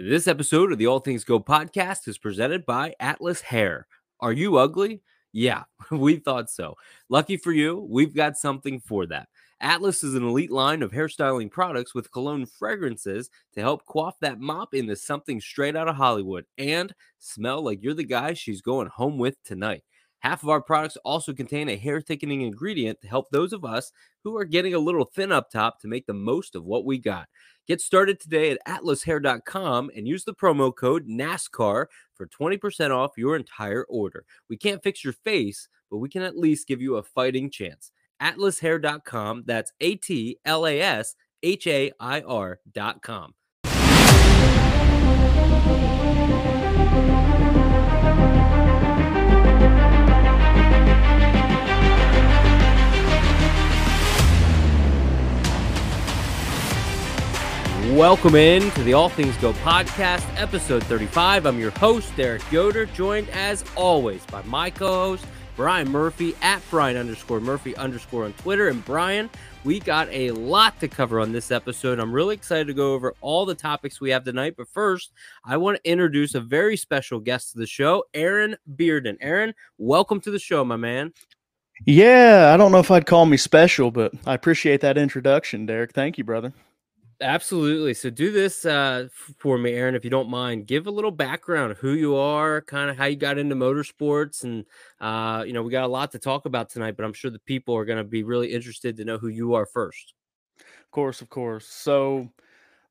This episode of the All Things Go podcast is presented by Atlas Hair. Are you ugly? Yeah, we thought so. Lucky for you, we've got something for that. Atlas is an elite line of hairstyling products with cologne fragrances to help quaff that mop into something straight out of Hollywood and smell like you're the guy she's going home with tonight. Half of our products also contain a hair thickening ingredient to help those of us who are getting a little thin up top to make the most of what we got. Get started today at atlashair.com and use the promo code NASCAR for 20% off your entire order. We can't fix your face, but we can at least give you a fighting chance. atlashair.com, that's atlashair.com. Welcome in to the All Things Go podcast, episode 35. I'm your host, Derek Yoder, joined as always by my co-host, Brian Murphy, at Brian_Murphy_ on Twitter. And Brian, we got a lot to cover on this episode. I'm really excited to go over all the topics we have tonight. But first, I want to introduce a very special guest to the show, Aaron Bearden. Aaron, welcome to the show, my man. Yeah, I don't know if I'd call me special, but I appreciate that introduction, Derek. Thank you, brother. Absolutely. So do this for me, Aaron, if you don't mind. Give a little background of who you are, kind of how you got into motorsports. And, you know, we got a lot to talk about tonight, but I'm sure the people are going to be really interested to know who you are first. Of course, of course. So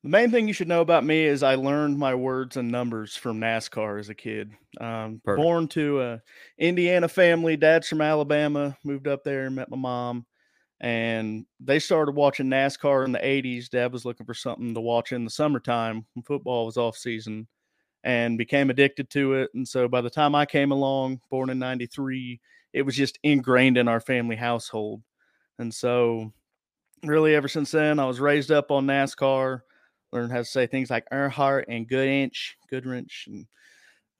the main thing you should know about me is I learned my words and numbers from NASCAR as a kid. Born to an Indiana family, dad's from Alabama, moved up there and met my mom. And they started watching NASCAR in the 80s. Dad was looking for something to watch in the summertime when football was off season and became addicted to it. And so by the time I came along, born in 93, it was just ingrained in our family household. And so really ever since then, I was raised up on NASCAR, learned how to say things like Earnhardt and Goodwrench,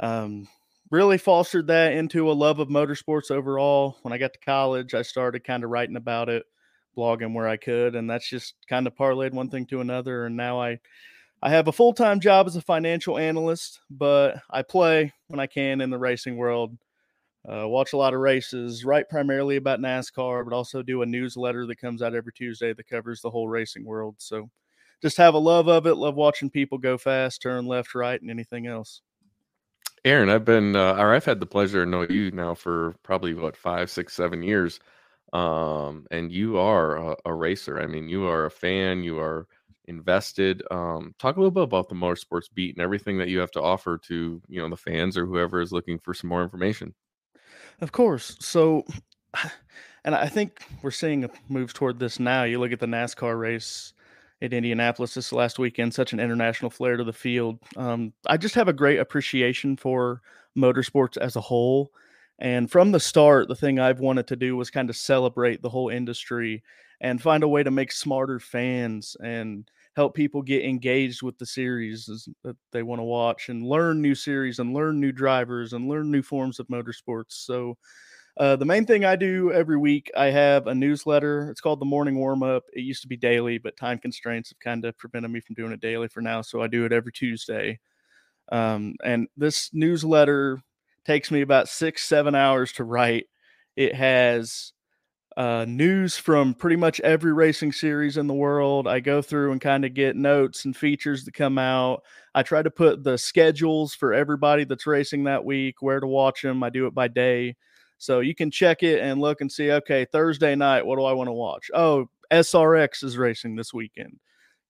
and really fostered that into a love of motorsports overall. When I got to college, I started kind of writing about it, blogging where I could, and that's just kind of parlayed one thing to another. And now I have a full-time job as a financial analyst, but I play when I can in the racing world, watch a lot of races, write primarily about NASCAR, but also do a newsletter that comes out every Tuesday that covers the whole racing world. So just have a love of it, love watching people go fast, turn left, right, and anything else. Aaron, I've had the pleasure to know you now for probably, 5, 6, 7 years. And you are a racer. I mean, you are a fan. You are invested. Talk a little bit about the Motorsports Beat and everything that you have to offer to, you know, the fans or whoever is looking for some more information. Of course. So, and I think we're seeing moves toward this now. You look at the NASCAR race at Indianapolis this last weekend, such an international flair to the field. I just have a great appreciation for motorsports as a whole. And from the start, the thing I've wanted to do was kind of celebrate the whole industry and find a way to make smarter fans and help people get engaged with the series that they want to watch and learn new series and learn new drivers and learn new forms of motorsports. So the main thing I do every week, I have a newsletter. It's called The Morning Warm-Up. It used to be daily, but time constraints have kind of prevented me from doing it daily for now, so I do it every Tuesday. And this newsletter takes me about 6-7 hours to write. It has news from pretty much every racing series in the world. I go through and kind of get notes and features that come out. I try to put the schedules for everybody that's racing that week, where to watch them. I do it by day. So you can check it and look and see, okay, Thursday night, what do I want to watch? Oh, SRX is racing this weekend.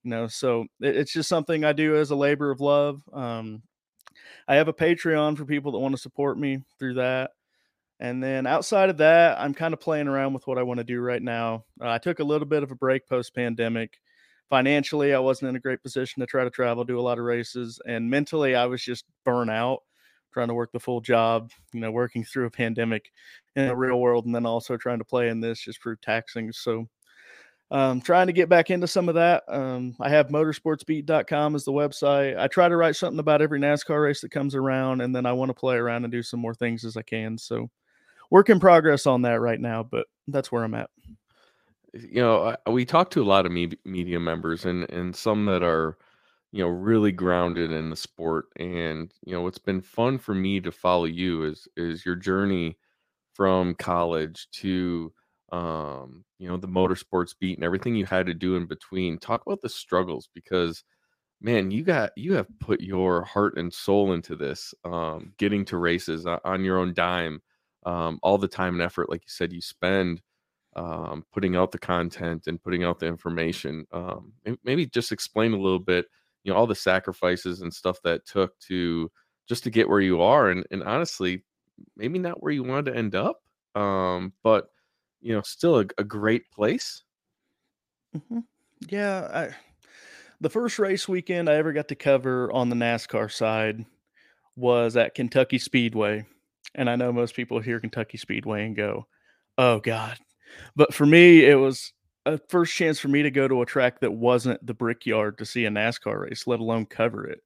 You know, so it's just something I do as a labor of love. I have a Patreon for people that want to support me through that. And then outside of that, I'm kind of playing around with what I want to do right now. I took a little bit of a break post-pandemic. Financially, I wasn't in a great position to try to travel, do a lot of races. And mentally, I was just burnt out, trying to work the full job, you know, working through a pandemic in the real world, and then also trying to play in this just proved taxing. So trying to get back into some of that. I have motorsportsbeat.com as the website. I try to write something about every NASCAR race that comes around, and then I want to play around and do some more things as I can. So work in progress on that right now, but that's where I'm at. You know, we talk to a lot of media members and some that are, really grounded in the sport. And, it's been fun for me to follow you is your journey from college to, the Motorsports Beat and everything you had to do in between. Talk about the struggles, because, man, you have put your heart and soul into this, getting to races on your own dime, all the time and effort, like you said, you spend, putting out the content and putting out the information. Maybe just explain a little bit, all the sacrifices and stuff that took to get where you are. And honestly, maybe not where you wanted to end up, but still a great place. Mm-hmm. Yeah. The first race weekend I ever got to cover on the NASCAR side was at Kentucky Speedway. And I know most people hear Kentucky Speedway and go, oh God. But for me, it was a first chance for me to go to a track that wasn't the Brickyard to see a NASCAR race, let alone cover it.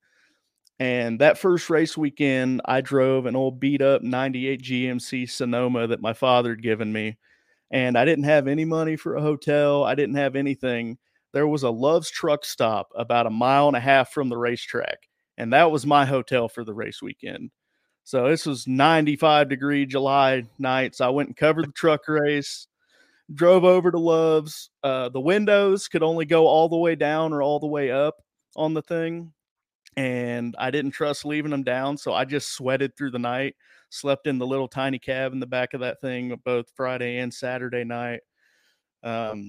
And that first race weekend, I drove an old beat up 98 GMC Sonoma that my father had given me. And I didn't have any money for a hotel. I didn't have anything. There was a Love's truck stop about 1.5 miles from the racetrack. And that was my hotel for the race weekend. So this was 95-degree July nights. I went and covered the truck race, drove over to Love's. The windows could only go all the way down or all the way up on the thing. And I didn't trust leaving them down. So I just sweated through the night, slept in the little tiny cab in the back of that thing, both Friday and Saturday night. Or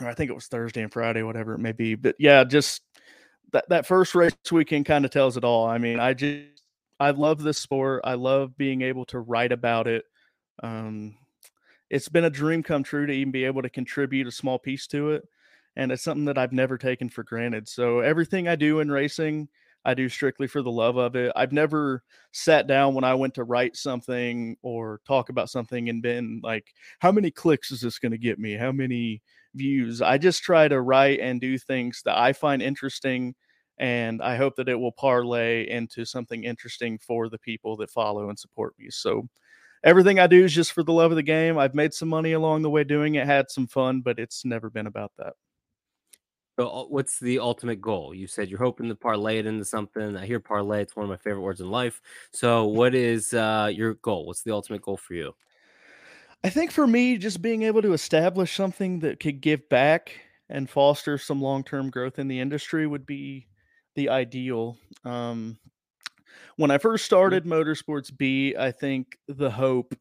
I think it was Thursday and Friday, whatever it may be. But yeah, just that first race weekend kind of tells it all. I mean, I love this sport. I love being able to write about it. It's been a dream come true to even be able to contribute a small piece to it. And it's something that I've never taken for granted. So everything I do in racing, I do strictly for the love of it. I've never sat down when I went to write something or talk about something and been like, how many clicks is this going to get me? How many views? I just try to write and do things that I find interesting. And I hope that it will parlay into something interesting for the people that follow and support me. So everything I do is just for the love of the game. I've made some money along the way doing it, had some fun, but it's never been about that. So what's the ultimate goal? You said you're hoping to parlay it into something. I hear parlay. It's one of my favorite words in life. So what is your goal? What's the ultimate goal for you? I think for me, just being able to establish something that could give back and foster some long-term growth in the industry would be the ideal. When I first started Motorsports Beat, I think the hope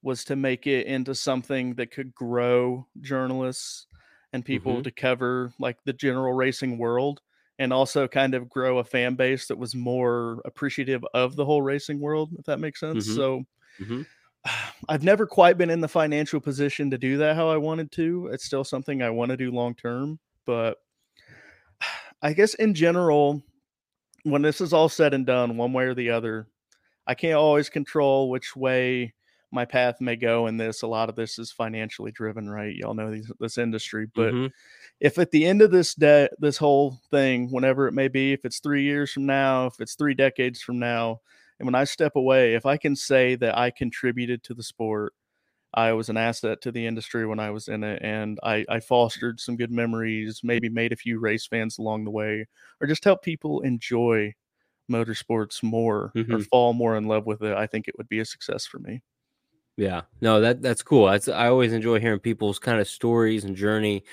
was to make it into something that could grow journalists and people to cover like the general racing world, and also kind of grow a fan base that was more appreciative of the whole racing world, if that makes sense. So I've never quite been in the financial position to do that how I wanted to. It's still something I want to do long-term, but I guess in general, when this is all said and done, one way or the other, I can't always control which way my path may go in this. A lot of this is financially driven, right? Y'all know this industry, but if at the end of this whole thing, whenever it may be, if it's 3 years from now, if it's 3 decades from now, and when I step away, if I can say that I contributed to the sport, I was an asset to the industry when I was in it, and I fostered some good memories, maybe made a few race fans along the way, or just help people enjoy motorsports more or fall more in love with it, I think it would be a success for me. Yeah, no, that's cool. I always enjoy hearing people's kind of stories and journey.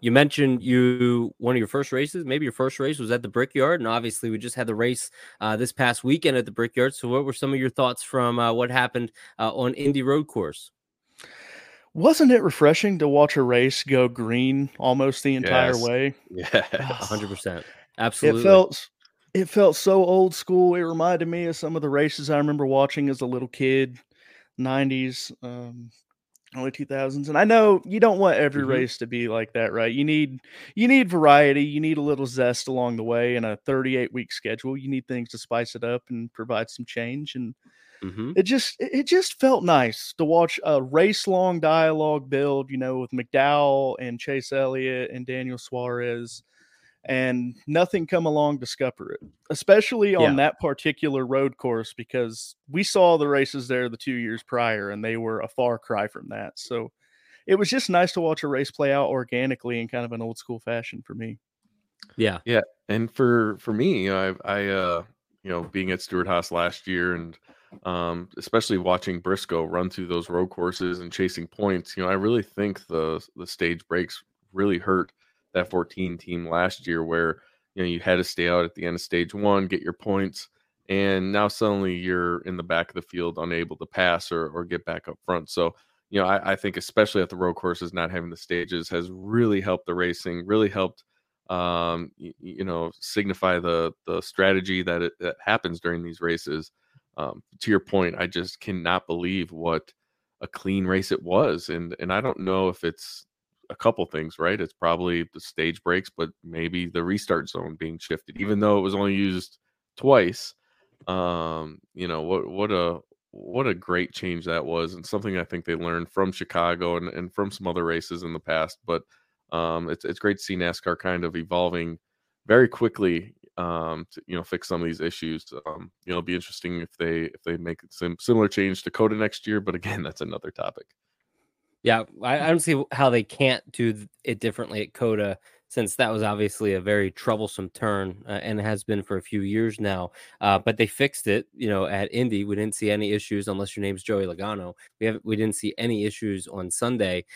You mentioned one of your first races, maybe your first race was at the Brickyard, and obviously we just had the race this past weekend at the Brickyard. So what were some of your thoughts from what happened on Indy Road Course? Wasn't it refreshing to watch a race go green almost the entire way? Yeah, 100%. Absolutely. It felt so old school. It reminded me of some of the races I remember watching as a little kid. 90s, early 2000s. And I know you don't want every race to be like that, right? You need variety. You need a little zest along the way. In a 38-week schedule, you need things to spice it up and provide some change. And it just felt nice to watch a race-long dialogue build, with McDowell and Chase Elliott and Daniel Suarez, and nothing come along to scupper it, especially on that particular road course, because we saw the races there the 2 years prior, and they were a far cry from that. So it was just nice to watch a race play out organically in kind of an old school fashion for me. Yeah. Yeah. And for me, I being at Stewart-Haas last year and especially watching Briscoe run through those road courses and chasing points, I really think the stage breaks really hurt that 14 team last year, where you had to stay out at the end of stage one, get your points, and now suddenly you're in the back of the field, unable to pass or get back up front. So, I think especially at the road courses, not having the stages has really helped the racing, really helped signify the strategy that happens during these races. To your point, I just cannot believe what a clean race it was, and I don't know if it's a couple things, right? It's probably the stage breaks, but maybe the restart zone being shifted, even though it was only used twice. What a great change that was, and something I think they learned from Chicago and from some other races in the past. But it's great to see NASCAR kind of evolving very quickly to fix some of these issues. It'll be interesting if they make some similar change to COTA next year, but again, that's another topic. Yeah, I don't see how they can't do it differently at COTA, since that was obviously a very troublesome turn and has been for a few years now. But they fixed it, at Indy. We didn't see any issues, unless your name's Joey Logano. We didn't see any issues on Sunday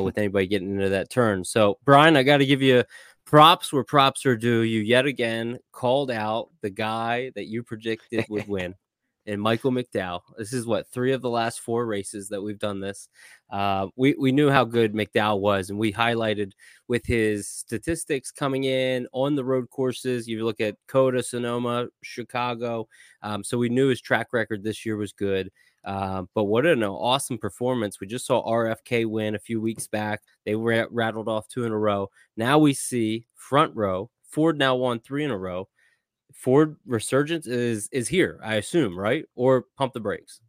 with anybody getting into that turn. So, Brian, I got to give you props where props are due. You yet again called out the guy that you predicted would win. And Michael McDowell. This is what, 3 of the last 4 races that we've done this. We knew how good McDowell was, and we highlighted with his statistics coming in on the road courses. You look at COTA, Sonoma, Chicago. So we knew his track record this year was good. But what an awesome performance. We just saw RFK win a few weeks back. They rattled off 2 in a row. Now we see Front Row. Ford now won 3 in a row. Ford resurgence is here, I assume, right? Or pump the brakes.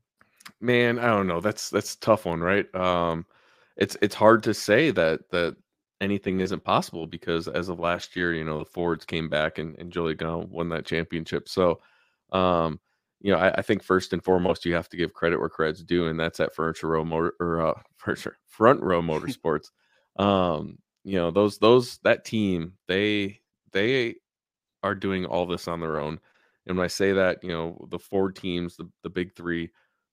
Man, I don't know. That's a tough one, right? It's hard to say that anything isn't possible, because as of last year, the Fords came back and Joey Logano won that championship. So, I think first and foremost you have to give credit where credit's due, and that's at Front Row Motorsports. That team, they are doing all this on their own. And when I say that, the Ford teams, the big 3,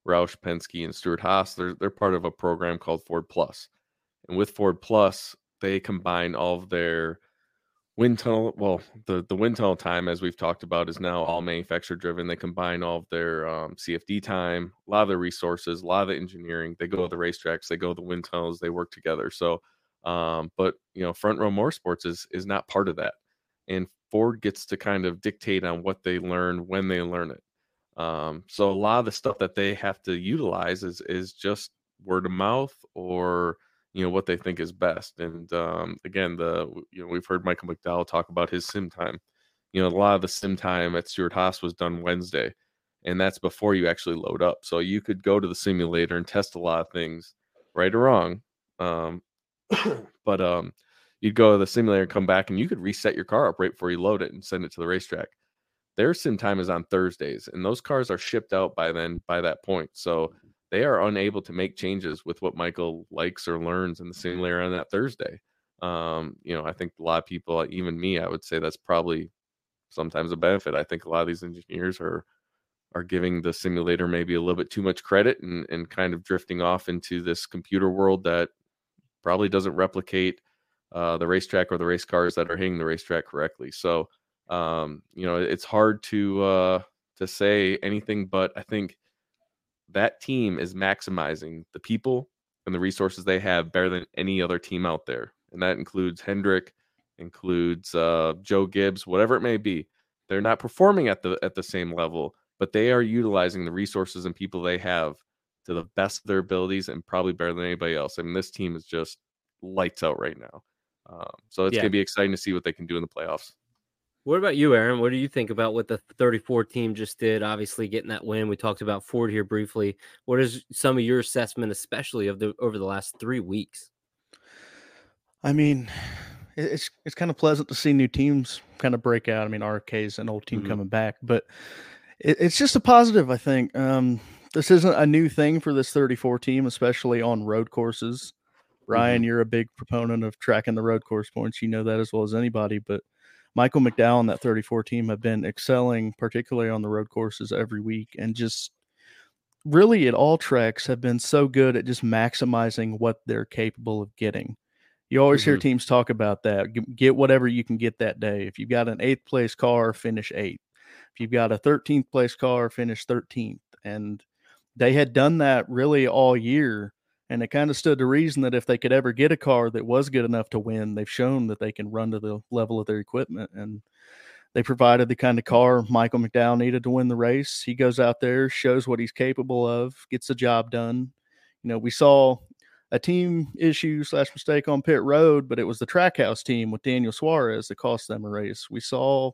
Roush, Penske, and Stewart-Haas, they're part of a program called Ford Plus. And with Ford Plus, they combine all of their wind tunnel. Well, the wind tunnel time, as we've talked about, is now all manufacturer driven. They combine all of their CFD time, a lot of the resources, a lot of the engineering. They go to the racetracks, they go to the wind tunnels, they work together. So, Front Row Motorsports is not part of that. And Ford gets to kind of dictate on what they learn, when they learn it. So a lot of the stuff that they have to utilize is just word of mouth, or, what they think is best. And again, we've heard Michael McDowell talk about his sim time. A lot of the sim time at Stewart-Haas was done Wednesday, and that's before you actually load up. So you could go to the simulator and test a lot of things, right or wrong. You'd go to the simulator and come back, and you could reset your car up right before you load it and send it to the racetrack. Their sim time is on Thursdays, and those cars are shipped out by that point. So they are unable to make changes with what Michael likes or learns in the simulator on that Thursday. I think a lot of people, even me, I would say that's probably sometimes a benefit. I think a lot of these engineers are giving the simulator maybe a little bit too much credit and kind of drifting off into this computer world that probably doesn't replicate the racetrack or the race cars that are hitting the racetrack correctly. So, it's hard to say anything, but I think that team is maximizing the people and the resources they have better than any other team out there. And that includes Hendrick, includes Joe Gibbs, whatever it may be. They're not performing at the same level, but they are utilizing the resources and people they have to the best of their abilities, and probably better than anybody else. I mean, this team is just lights out right now. So it's going to be exciting to see what they can do in the playoffs. What about you, Aaron? What do you think about what the 34 team just did? Obviously getting that win. We talked about Ford here briefly. What is some of your assessment, especially over the last 3 weeks? I mean, it's kind of pleasant to see new teams kind of break out. I mean, RFK is an old team coming back, but it's just a positive, I think. This isn't a new thing for this 34 team, especially on road courses. Ryan, you're a big proponent of tracking the road course points. You know that as well as anybody, but Michael McDowell and that 34 team have been excelling, particularly on the road courses every week, and just really at all tracks have been so good at just maximizing what they're capable of getting. You always hear teams talk about that. Get whatever you can get that day. If you've got an 8th place car, finish 8th. If you've got a 13th place car, finish 13th. And they had done that really all year. And it kind of stood to reason that if they could ever get a car that was good enough to win, they've shown that they can run to the level of their equipment. And they provided the kind of car Michael McDowell needed to win the race. He goes out there, shows what he's capable of, gets the job done. You know, we saw a team issue / mistake on pit road, but it was the Trackhouse team with Daniel Suarez that cost them a race. We saw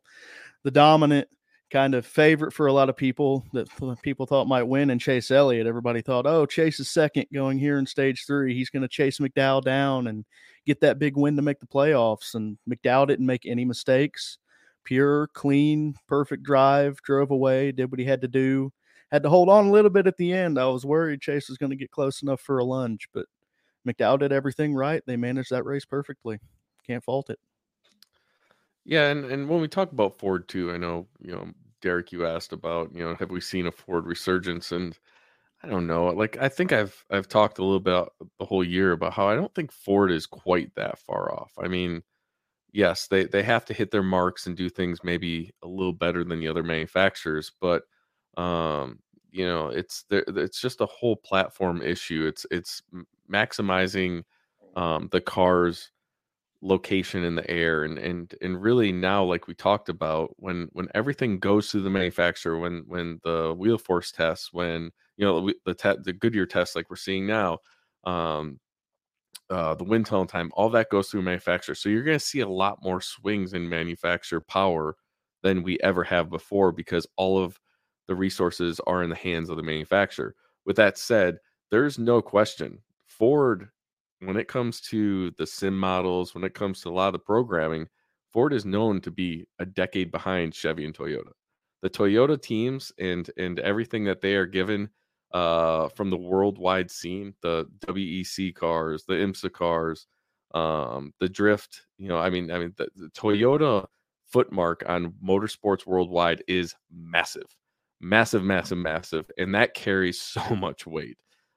the dominant kind of favorite for a lot of people that people thought might win, and Chase Elliott. Everybody thought, oh, Chase is second going here in stage three. He's going to chase McDowell down and get that big win to make the playoffs. And McDowell didn't make any mistakes. Pure, clean, perfect drive, drove away, did what he had to do. Had to hold on a little bit at the end. I was worried Chase was going to get close enough for a lunge, but McDowell did everything right. They managed that race perfectly. Can't fault it. Yeah, and when we talk about Ford too, I know, you know, Derek, you asked about, you know, have we seen a Ford resurgence? And I don't know. Like, I think I've talked a little bit about the whole year about how I don't think Ford is quite that far off. I mean, yes, they have to hit their marks and do things maybe a little better than the other manufacturers, but you know, it's just a whole platform issue. It's maximizing the car's location in the air, and really now, like we talked about, when everything goes through the manufacturer, when the wheel force tests, when, you know, the Goodyear tests like we're seeing now, the wind tunnel time, all that goes through manufacturer. So you're going to see a lot more swings in manufacturer power than we ever have before, because all of the resources are in the hands of the manufacturer. With that said, there's no question Ford, when it comes to the sim models, when it comes to a lot of the programming, Ford is known to be a decade behind Chevy and Toyota. The Toyota teams and everything that they are given from the worldwide scene, the WEC cars, the IMSA cars, the drift, you know, I mean the Toyota footmark on motorsports worldwide is massive, and that carries so much weight.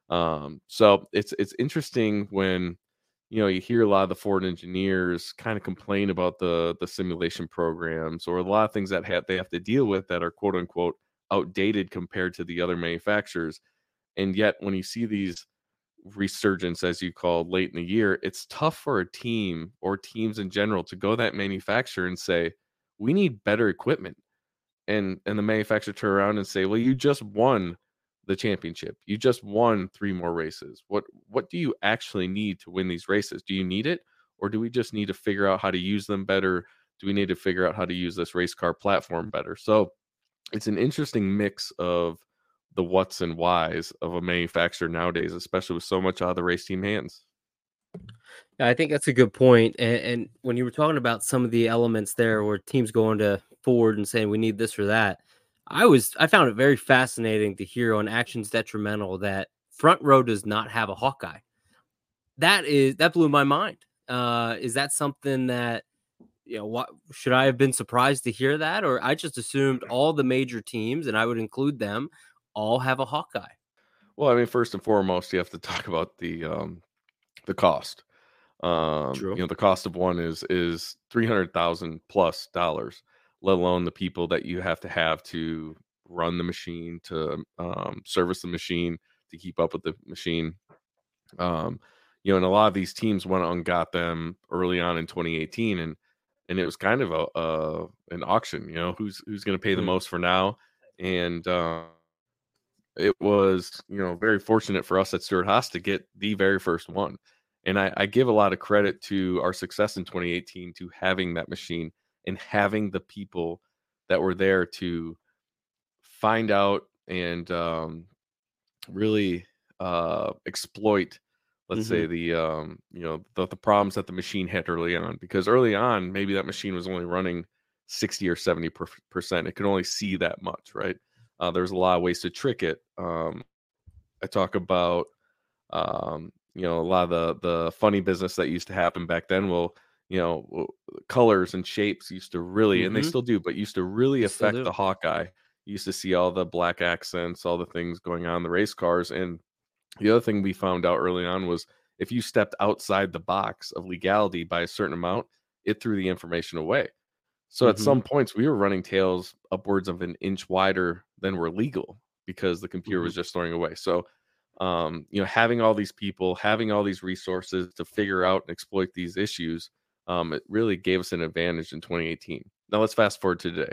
So it's interesting when, you know, you hear a lot of the Ford engineers kind of complain about the simulation programs or a lot of things that they have to deal with that are quote unquote outdated compared to the other manufacturers. And yet when you see these resurgence, as you call, late in the year, it's tough for a team or teams in general to go that manufacturer and say, we need better equipment. And the manufacturer turn around and say, well, you just won the championship. You just won 3 more races. What do you actually need to win these races? Do you need it? Or do we just need to figure out how to use them better? Do we need to figure out how to use this race car platform better? So it's an interesting mix of the what's and whys of a manufacturer nowadays, especially with so much out of the race team hands. I think that's a good point. And when you were talking about some of the elements there where teams going to Ford and saying, we need this or that, I found it very fascinating to hear on Actions Detrimental that Front Row does not have a Hawkeye. That blew my mind. Is that something that, you know, what should I have been surprised to hear that? Or I just assumed all the major teams, and I would include them, all have a Hawkeye. Well, I mean, first and foremost, you have to talk about the cost. True. You know, the cost of one is $300,000+, let alone the people that you have to run the machine, to service the machine, to keep up with the machine. You know, and a lot of these teams went out and got them early on in 2018, and it was kind of an auction. You know, who's going to pay the most for now? And it was, you know, very fortunate for us at Stewart-Haas to get the very first one. And I give a lot of credit to our success in 2018 to having that machine and having the people that were there to find out and really exploit, let's say, the you know, the problems that the machine had early on. Because early on, maybe that machine was only running 60 or 70%. It could only see that much, right? There's a lot of ways to trick it. I talk about you know, a lot of the funny business that used to happen back then. Well, you know, colors and shapes used to really, and they still do, but used to really affect the Hawkeye. You used to see all the black accents, all the things going on in the race cars. And the other thing we found out early on was if you stepped outside the box of legality by a certain amount, it threw the information away. So at some points we were running tails upwards of an inch wider than were legal because the computer was just throwing away. So, you know, having all these people, having all these resources to figure out and exploit these issues, it really gave us an advantage in 2018. Now let's fast forward to today.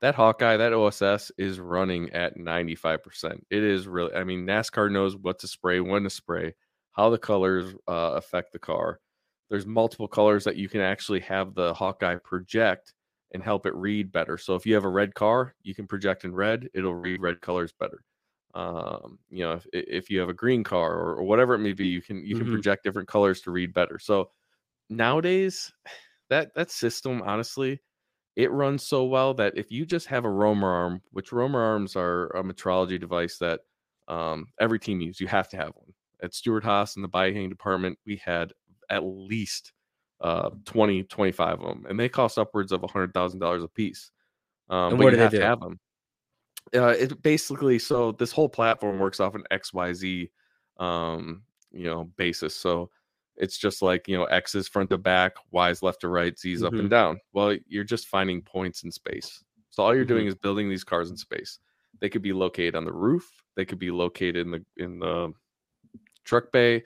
That Hawkeye, that OSS is running at 95%. It is really, I mean, NASCAR knows what to spray, when to spray, how the colors affect the car. There's multiple colors that you can actually have the Hawkeye project and help it read better. So if you have a red car, you can project in red. It'll read red colors better. You know, if you have a green car or whatever it may be, you can project different colors to read better. So nowadays, that system, honestly, it runs so well that if you just have a Romer Arm, which Romer Arms are a metrology device that every team uses, you have to have one. At Stewart-Haas in the body-hanging department, we had at least 20, 25 of them, and they cost upwards of $100,000 a piece. And what do they do? Have them. It basically, so this whole platform works off an XYZ, you know, basis. So it's just like, you know, X is front to back, Y is left to right, Z is up and down. Well, you're just finding points in space. So all you're doing is building these cars in space. They could be located on the roof. They could be located in the truck bay.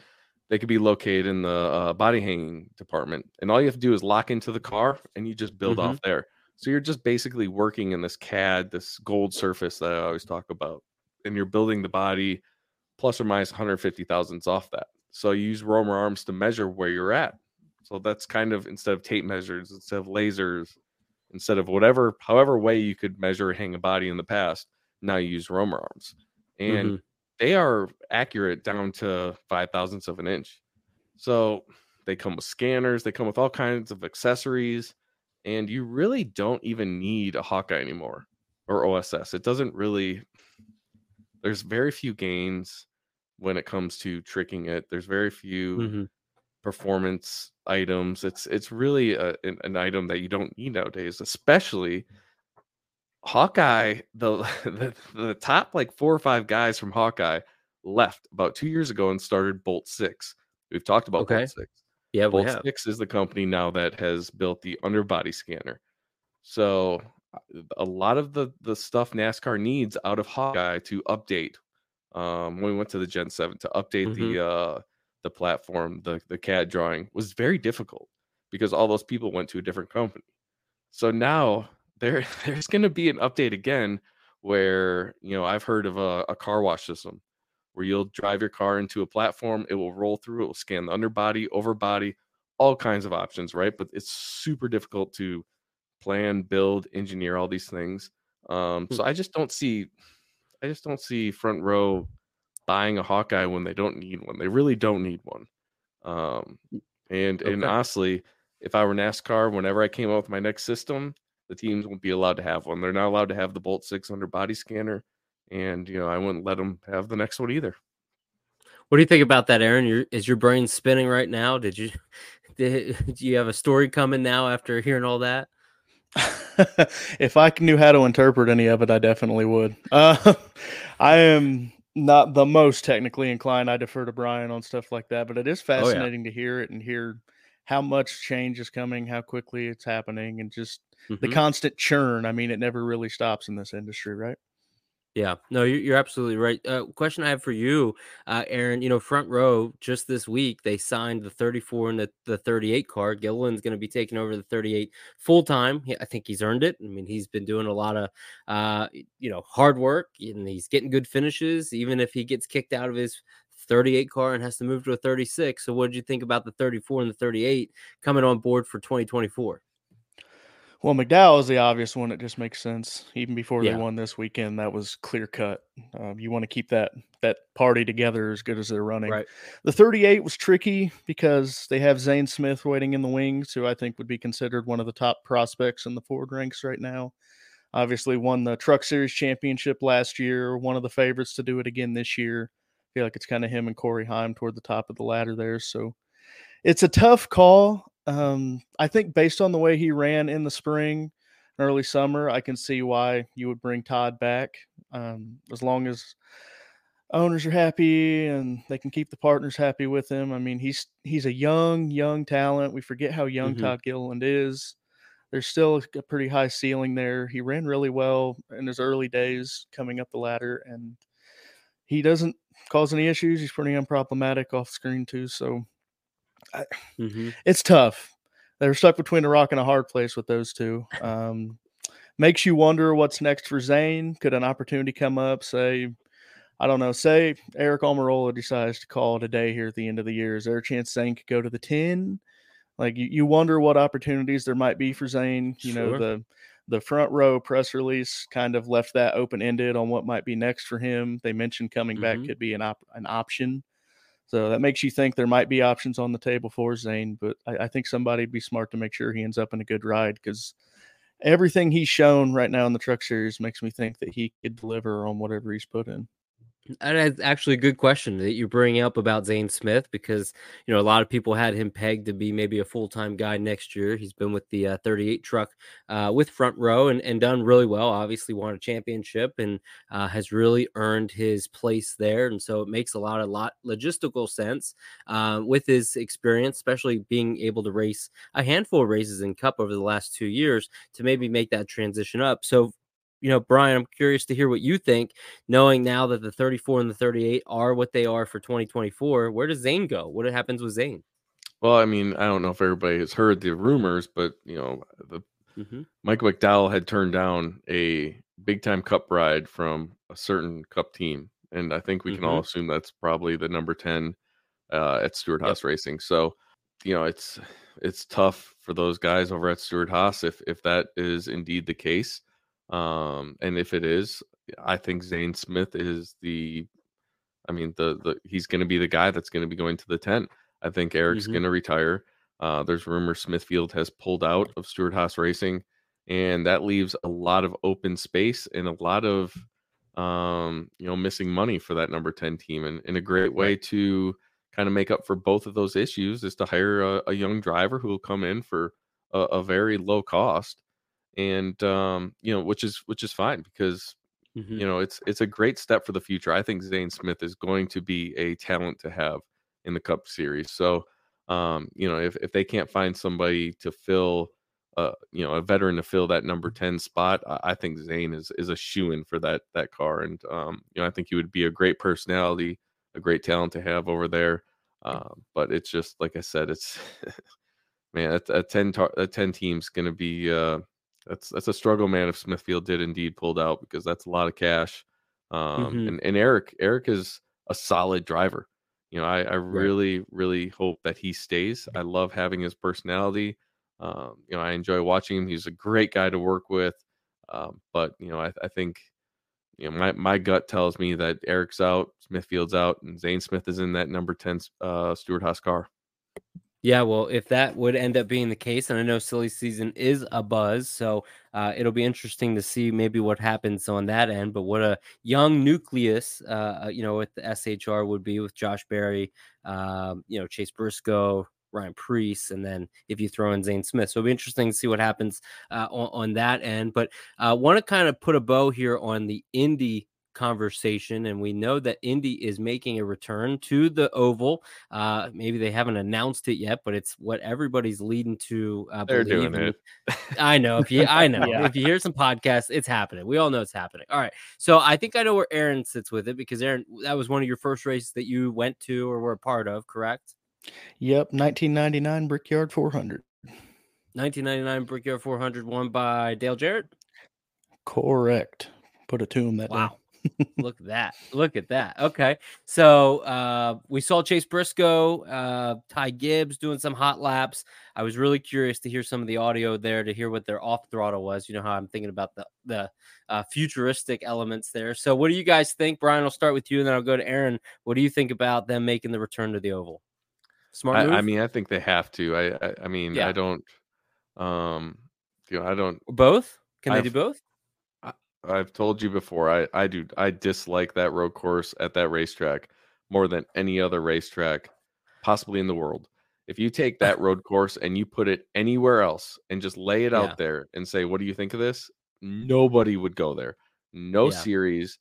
They could be located in the body hanging department. And all you have to do is lock into the car and you just build off there. So you're just basically working in this CAD, this gold surface that I always talk about. And you're building the body plus or minus 150 thousandths off that. So you use Romer Arms to measure where you're at. So that's kind of, instead of tape measures, instead of lasers, instead of whatever, however way you could measure hang a body in the past, now you use Romer Arms. And they are accurate down to 0.005 of an inch. So they come with scanners. They come with all kinds of accessories. And you really don't even need a Hawkeye anymore or OSS. It doesn't really, there's very few gains when it comes to tricking it. There's very few performance items. It's really an item that you don't need nowadays, especially Hawkeye. The top like 4 or 5 guys from Hawkeye left about 2 years ago and started Bolt 6. We've talked about Bolt 6. Yeah, Bolt 6 is the company now that has built the underbody scanner. So a lot of the stuff NASCAR needs out of Hawkeye to update. When we went to the Gen 7 to update the platform, the CAD drawing was very difficult because all those people went to a different company. So now there's going to be an update again where, you know, I've heard of a car wash system where you'll drive your car into a platform, it will roll through, it will scan the underbody, overbody, all kinds of options, right? But it's super difficult to plan, build, engineer all these things. So I just don't see Front Row buying a Hawkeye when they don't need one. They really don't need one. And honestly, if I were NASCAR, whenever I came up with my next system, the teams wouldn't be allowed to have one. They're not allowed to have the Bolt 6 underbody scanner. And, you know, I wouldn't let them have the next one either. What do you think about that, Aaron? Is your brain spinning right now? Do you have a story coming now after hearing all that? If I knew how to interpret any of it, I definitely would. I am not the most technically inclined. I defer to Brian on stuff like that, but it is fascinating to hear it and hear how much change is coming, how quickly it's happening, and just the constant churn. I mean, it never really stops in this industry, right? Yeah, no, you're absolutely right. Question I have for you, Aaron, you know, Front Row just this week, they signed the 34 and the 38 car. Gilliland's going to be taking over the 38 full time. Yeah, I think he's earned it. I mean, he's been doing a lot of, you know, hard work and he's getting good finishes, even if he gets kicked out of his 38 car and has to move to a 36. So what did you think about the 34 and the 38 coming on board for 2024? Well, McDowell is the obvious one. It just makes sense. Even before they won this weekend, that was clear cut. You want to keep that party together as good as they're running. Right. The 38 was tricky because they have Zane Smith waiting in the wings, who I think would be considered one of the top prospects in the Ford ranks right now. Obviously won the Truck Series championship last year, one of the favorites to do it again this year. I feel like it's kind of him and Corey Heim toward the top of the ladder there. So it's a tough call. I think based on the way he ran in the spring and early summer, I can see why you would bring Todd back. As long as owners are happy and they can keep the partners happy with him. I mean, he's a young talent. We forget how young Todd Gilliland is. There's still a pretty high ceiling there. He ran really well in his early days coming up the ladder, and he doesn't cause any issues. He's pretty unproblematic off screen too. So it's tough. They're stuck between a rock and a hard place with those two. Makes you wonder what's next for Zane. Could an opportunity come up? Say Eric Almirola decides to call it a day here at the end of the year. Is there a chance Zane could go to the 10? Like, you wonder what opportunities there might be for Zane. You know, the front row press release kind of left that open-ended on what might be next for him. They mentioned coming back could be an option. So that makes you think there might be options on the table for Zane, but I think somebody would be smart to make sure he ends up in a good ride, because everything he's shown right now in the Truck Series makes me think that he could deliver on whatever he's put in. And that's actually a good question that you bring up about Zane Smith, because, you know, a lot of people had him pegged to be maybe a full-time guy next year. He's been with the 38 truck with Front Row and done really well, obviously won a championship and has really earned his place there. And so it makes a lot logistical sense with his experience, especially being able to race a handful of races in Cup over the last 2 years to maybe make that transition up. So, you know, Brian, I'm curious to hear what you think, knowing now that the 34 and the 38 are what they are for 2024. Where does Zane go? What happens with Zane? Well, I mean, I don't know if everybody has heard the rumors, but, you know, Mike McDowell had turned down a big-time Cup ride from a certain Cup team, and I think we can all assume that's probably the number 10 at Stewart-Haas Racing. So, you know, it's tough for those guys over at Stewart-Haas if that is indeed the case. And if it is, I think Zane Smith is he's going to be the guy that's going to be going to the 10. I think Eric's going to retire. There's rumor Smithfield has pulled out of Stewart-Haas Racing, and that leaves a lot of open space and a lot of, missing money for that number 10 team. And a great way to kind of make up for both of those issues is to hire a young driver who will come in for a very low cost. And, which is fine, because, it's a great step for the future. I think Zane Smith is going to be a talent to have in the Cup Series. So, if they can't find somebody to fill, a veteran to fill that number 10 spot, I think Zane is a shoo-in for that car. And, I think he would be a great personality, a great talent to have over there. But it's just, like I said, it's, man, a 10 team's going to be, That's a struggle, man, if Smithfield did indeed pulled out, because that's a lot of cash. And Eric is a solid driver. You know, I really, really hope that he stays. I love having his personality. I enjoy watching him. He's a great guy to work with. I think, my gut tells me that Eric's out, Smithfield's out, and Zane Smith is in that number 10 Stewart-Haas car. Yeah, well, if that would end up being the case, and I know silly season is a buzz, so it'll be interesting to see maybe what happens on that end. But what a young nucleus, with the SHR would be with Josh Berry, Chase Briscoe, Ryan Preece, and then if you throw in Zane Smith. So it'll be interesting to see what happens on that end. But I want to kind of put a bow here on the Indy conversation, and we know that Indy is making a return to the Oval. Maybe they haven't announced it yet, but it's what everybody's leading to. They're doing it. I know. Yeah. If you hear some podcasts, it's happening. We all know it's happening. All right. So I think I know where Aaron sits with it, because Aaron, that was one of your first races that you went to or were a part of, correct? Yep. 1999 Brickyard 400. 1999 Brickyard 400 won by Dale Jarrett. Correct. Put a tomb that day. Look at that. Okay. So we saw Chase Briscoe, Ty Gibbs doing some hot laps. I was really curious to hear some of the audio there, to hear what their off throttle was. You know how I'm thinking about the futuristic elements there. So what do you guys think? Brian, I'll start with you, and then I'll go to Aaron. What do you think about them making the return to the Oval? Smart move? I mean, I think they have to. I don't I don't. Both? Can they do both? I've told you before, I dislike that road course at that racetrack more than any other racetrack possibly in the world. If you take that road course and you put it anywhere else and just lay it out there and say, what do you think of this? Nobody would go there. No series,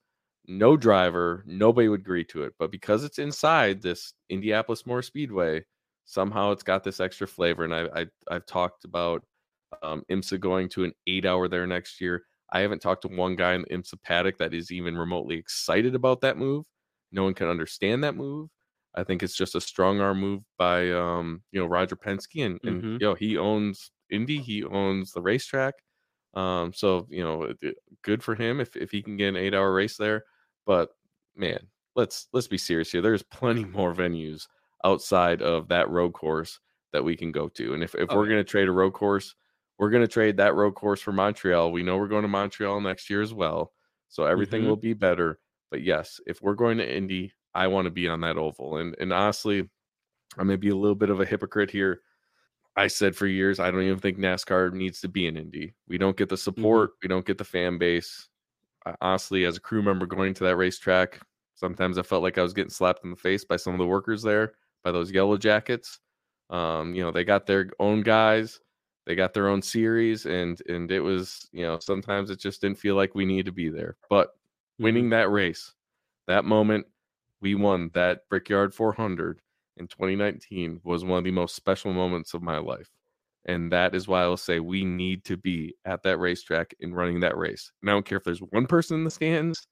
no driver, nobody would agree to it. But because it's inside this Indianapolis Motor Speedway, somehow it's got this extra flavor. And I've talked about IMSA going to an 8-hour there next year. I haven't talked to one guy in the IMSA paddock that is even remotely excited about that move. No one can understand that move. I think it's just a strong arm move by Roger Penske, and you know, he owns Indy, he owns the racetrack, so you know, good for him if he can get an 8-hour race there. But man, let's be serious here. There's plenty more venues outside of that road course that we can go to, and if we're going to trade a road course, we're going to trade that road course for Montreal. We know we're going to Montreal next year as well, so everything will be better. But yes, if we're going to Indy, I want to be on that oval. And honestly, I may be a little bit of a hypocrite here. I said for years, I don't even think NASCAR needs to be in Indy. We don't get the support. We don't get the fan base. I, honestly, as a crew member going to that racetrack, sometimes I felt like I was getting slapped in the face by some of the workers there, by those yellow jackets. They got their own guys. They got their own series. And it was, sometimes it just didn't feel like we needed to be there. But winning that race, that moment, we won that Brickyard 400 in 2019 was one of the most special moments of my life. And that is why I will say we need to be at that racetrack and running that race. And I don't care if there's one person in the stands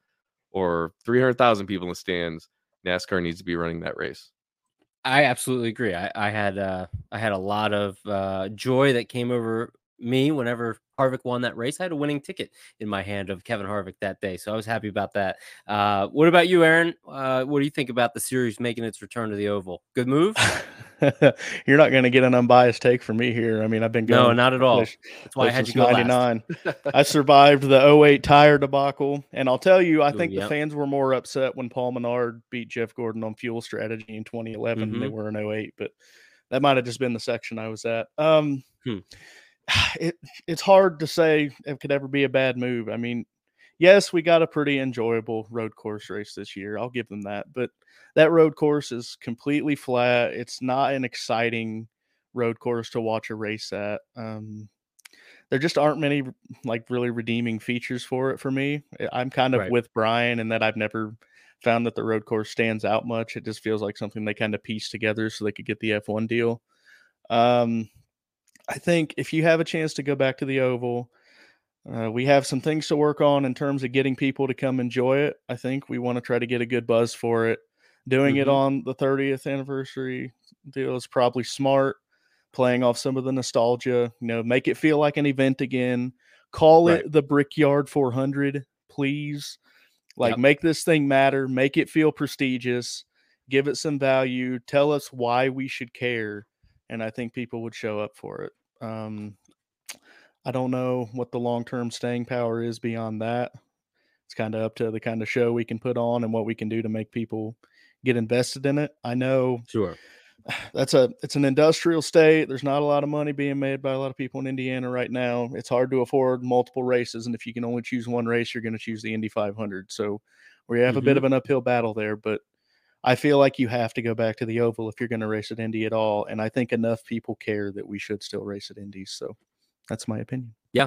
or 300,000 people in the stands, NASCAR needs to be running that race. I absolutely agree. I had a lot of joy that came over me whenever Harvick won that race. I had a winning ticket in my hand of Kevin Harvick that day, so I was happy about that. What about you, Aaron? What do you think about the series making its return to the oval? Good move? You're not going to get an unbiased take from me here. I mean, I've been going. No, not at all. That's why I had you go last. I survived the 08 tire debacle, and I'll tell you, I think the fans were more upset when Paul Menard beat Jeff Gordon on fuel strategy in 2011 than they were in 08, but that might have just been the section I was at. It's hard to say it could ever be a bad move. I mean, yes, we got a pretty enjoyable road course race this year. I'll give them that. But that road course is completely flat. It's not an exciting road course to watch a race at. There just aren't many like really redeeming features for it for me. I'm kind of with Brian in that I've never found that the road course stands out much. It just feels like something they kind of piece together so they could get the F1 deal. I think if you have a chance to go back to the oval, we have some things to work on in terms of getting people to come enjoy it. I think we want to try to get a good buzz for it. Doing it on the 30th anniversary deal is probably smart, playing off some of the nostalgia, make it feel like an event again. Call it the Brickyard 400, please. Make this thing matter, make it feel prestigious, give it some value, tell us why we should care. And I think people would show up for it. I don't know what the long-term staying power is beyond that. It's kind of up to the kind of show we can put on and what we can do to make people get invested in it. I know it's an industrial state. There's not a lot of money being made by a lot of people in Indiana right now. It's hard to afford multiple races. And if you can only choose one race, you're going to choose the Indy 500. So we have a bit of an uphill battle there, but I feel like you have to go back to the oval if you're going to race at Indy at all. And I think enough people care that we should still race at Indy. So that's my opinion. Yeah,